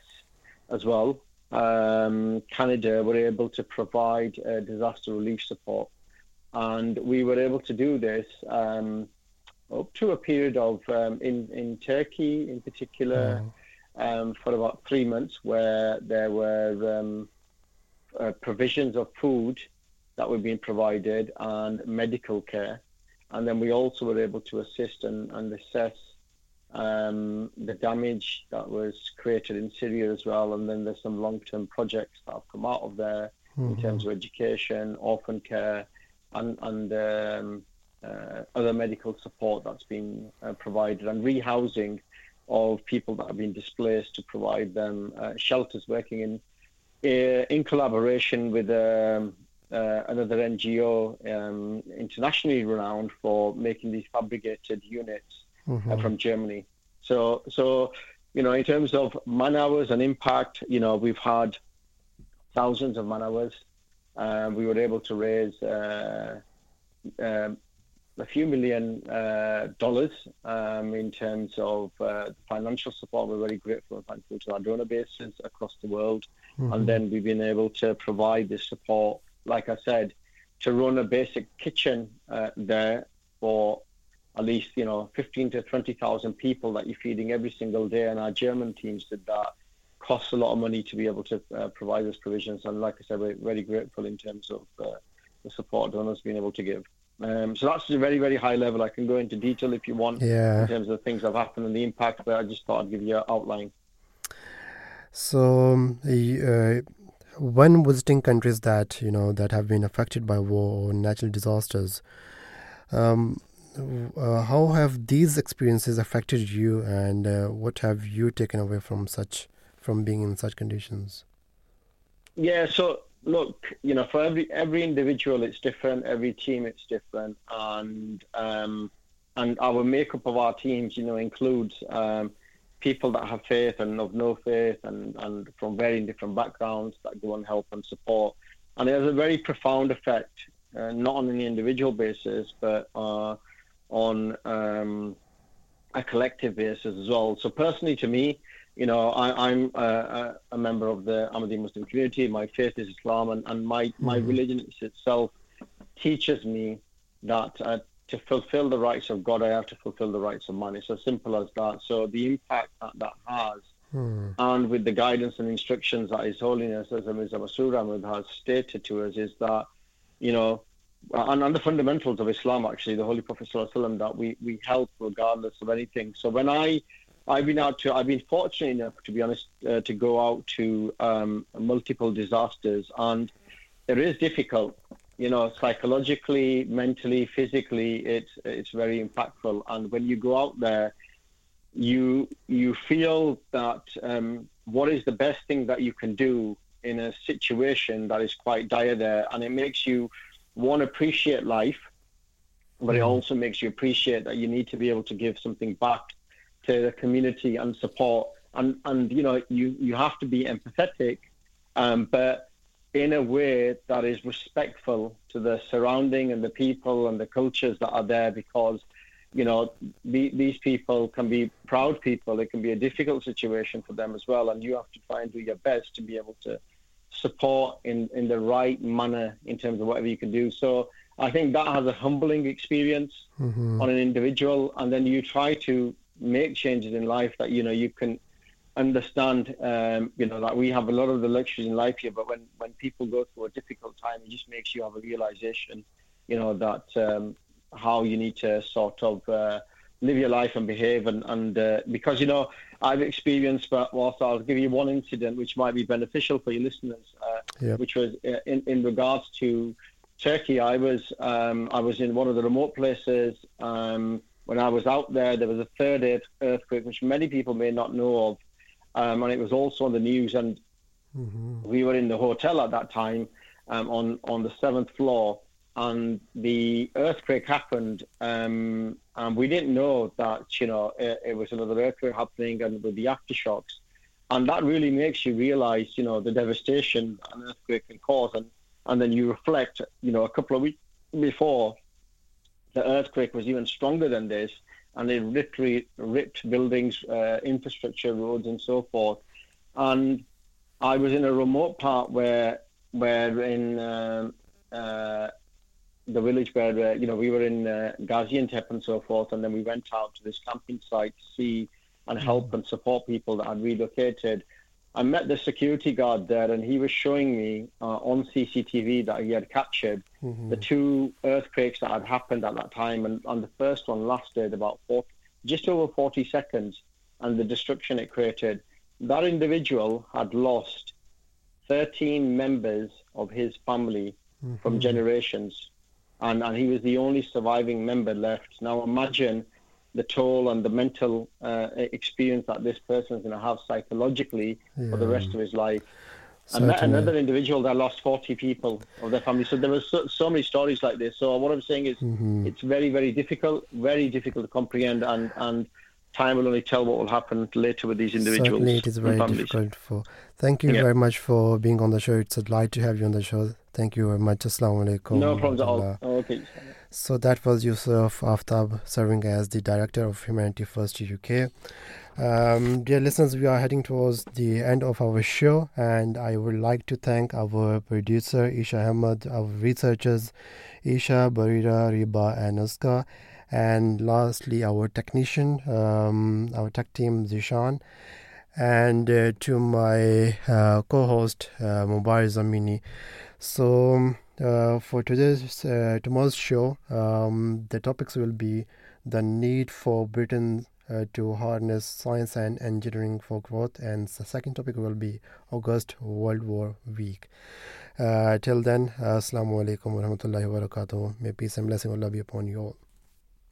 as well, Canada, were able to provide disaster relief support. And we were able to do this up to a period of, in Turkey in particular, for about 3 months, where there were provisions of food that were being provided and medical care. And then we also were able to assist and assess the damage that was created in Syria as well. And then there's some long-term projects that have come out of there in terms of education, orphan care, and other medical support that's been provided, and rehousing of people that have been displaced to provide them shelters, working in collaboration with another NGO internationally renowned for making these fabricated units from Germany. So in terms of man hours and impact, we've had thousands of man hours. We were able to raise a few million dollars in terms of financial support. We're very grateful and thankful to our donor bases across the world. And then we've been able to provide this support, like I said, to run a basic kitchen there for at least, 15 to 20,000 people that you're feeding every single day. And our German teams did that. Costs a lot of money to be able to provide those provisions. And like I said, we're very grateful in terms of the support donors being able to give. So that's a very, very high level. I can go into detail if you want in terms of the things that have happened and the impact, but I just thought I'd give you an outline. So when visiting countries that, that have been affected by war or natural disasters, how have these experiences affected you, and what have you taken away from being in such conditions? Yeah, so... Look, for every individual, it's different. Every team, it's different, and our makeup of our teams, includes people that have faith and of no faith, and from very different backgrounds that go and help and support. And it has a very profound effect, not on an individual basis, but on a collective basis as well. So personally, to me, I'm a member of the Ahmadi Muslim community. My faith is Islam, and my religion itself teaches me that to fulfill the rights of God, I have to fulfill the rights of man. It's as simple as that. So the impact that has, and with the guidance and instructions that His Holiness, as Mirza Masroor Ahmad has stated to us, is that, and the fundamentals of Islam, actually, the Holy Prophet Sallallahu Alaihi Wasallam, that we help regardless of anything. So when I've been fortunate enough, to be honest, to go out to multiple disasters, and it is difficult, psychologically, mentally, physically, it's very impactful. And when you go out there, you feel that what is the best thing that you can do in a situation that is quite dire there, and it makes you one, appreciate life, but it also makes you appreciate that you need to be able to give something back to the community and support, and you have to be empathetic, but in a way that is respectful to the surrounding and the people and the cultures that are there, because you know, these people can be proud people. It can be a difficult situation for them as well. And you have to try and do your best to be able to support in the right manner in terms of whatever you can do. So I think that has a humbling experience on an individual. And then you try to make changes in life that, you know, you can understand, you know, that we have a lot of the luxuries in life here. But when people go through a difficult time, it just makes you have a realization, you know, that how you need to sort of live your life and behave. And because, you know, I've experienced, but whilst I'll give you one incident which might be beneficial for your listeners, which was in regards to Turkey. I was in one of the remote places. When I was out there, there was a third earthquake, which many people may not know of. And it was also on the news. And we were in the hotel at that time on the 7th floor. And the earthquake happened, and we didn't know that, you know, it was another earthquake happening, and with the aftershocks. And that really makes you realize, you know, the devastation an earthquake can cause. And then you reflect, you know, a couple of weeks before, the earthquake was even stronger than this, and it ripped buildings, infrastructure, roads, and so forth. And I was in a remote part where in the village where, you know, we were in Gaziantep and so forth, and then we went out to this camping site to see and help and support people that had relocated. I met the security guard there, and he was showing me on CCTV that he had captured the two earthquakes that had happened at that time, and the first one lasted about just over 40 seconds, and the destruction it created. That individual had lost 13 members of his family from generations. And he was the only surviving member left. Now imagine the toll and the mental experience that this person is going to have psychologically for the rest of his life. Certainly. And another individual that lost 40 people of their family. So there were so many stories like this. So what I'm saying is it's very, very difficult to comprehend, and time will only tell what will happen later with these individuals. Certainly it is very difficult for... Thank you very much for being on the show. It's a delight to have you on the show. Thank you very much. Assalamu alaikum. No problems at all. Okay. So that was Yusuf Aftab, serving as the Director of Humanity First UK. Dear listeners, we are heading towards the end of our show, and I would like to thank our producer, Isha Ahmed, our researchers, Isha, Barira, Riba, and Uska, and lastly, our technician, our tech team, Zishan, and to my co-host, Mubariz Amini. So for tomorrow's show, the topics will be the need for Britain to harness science and engineering for growth, and the second topic will be August World War Week. Till then, Assalamu alaikum wa rahmatullahi wa barakatuh. May peace and blessing Allah be upon you all.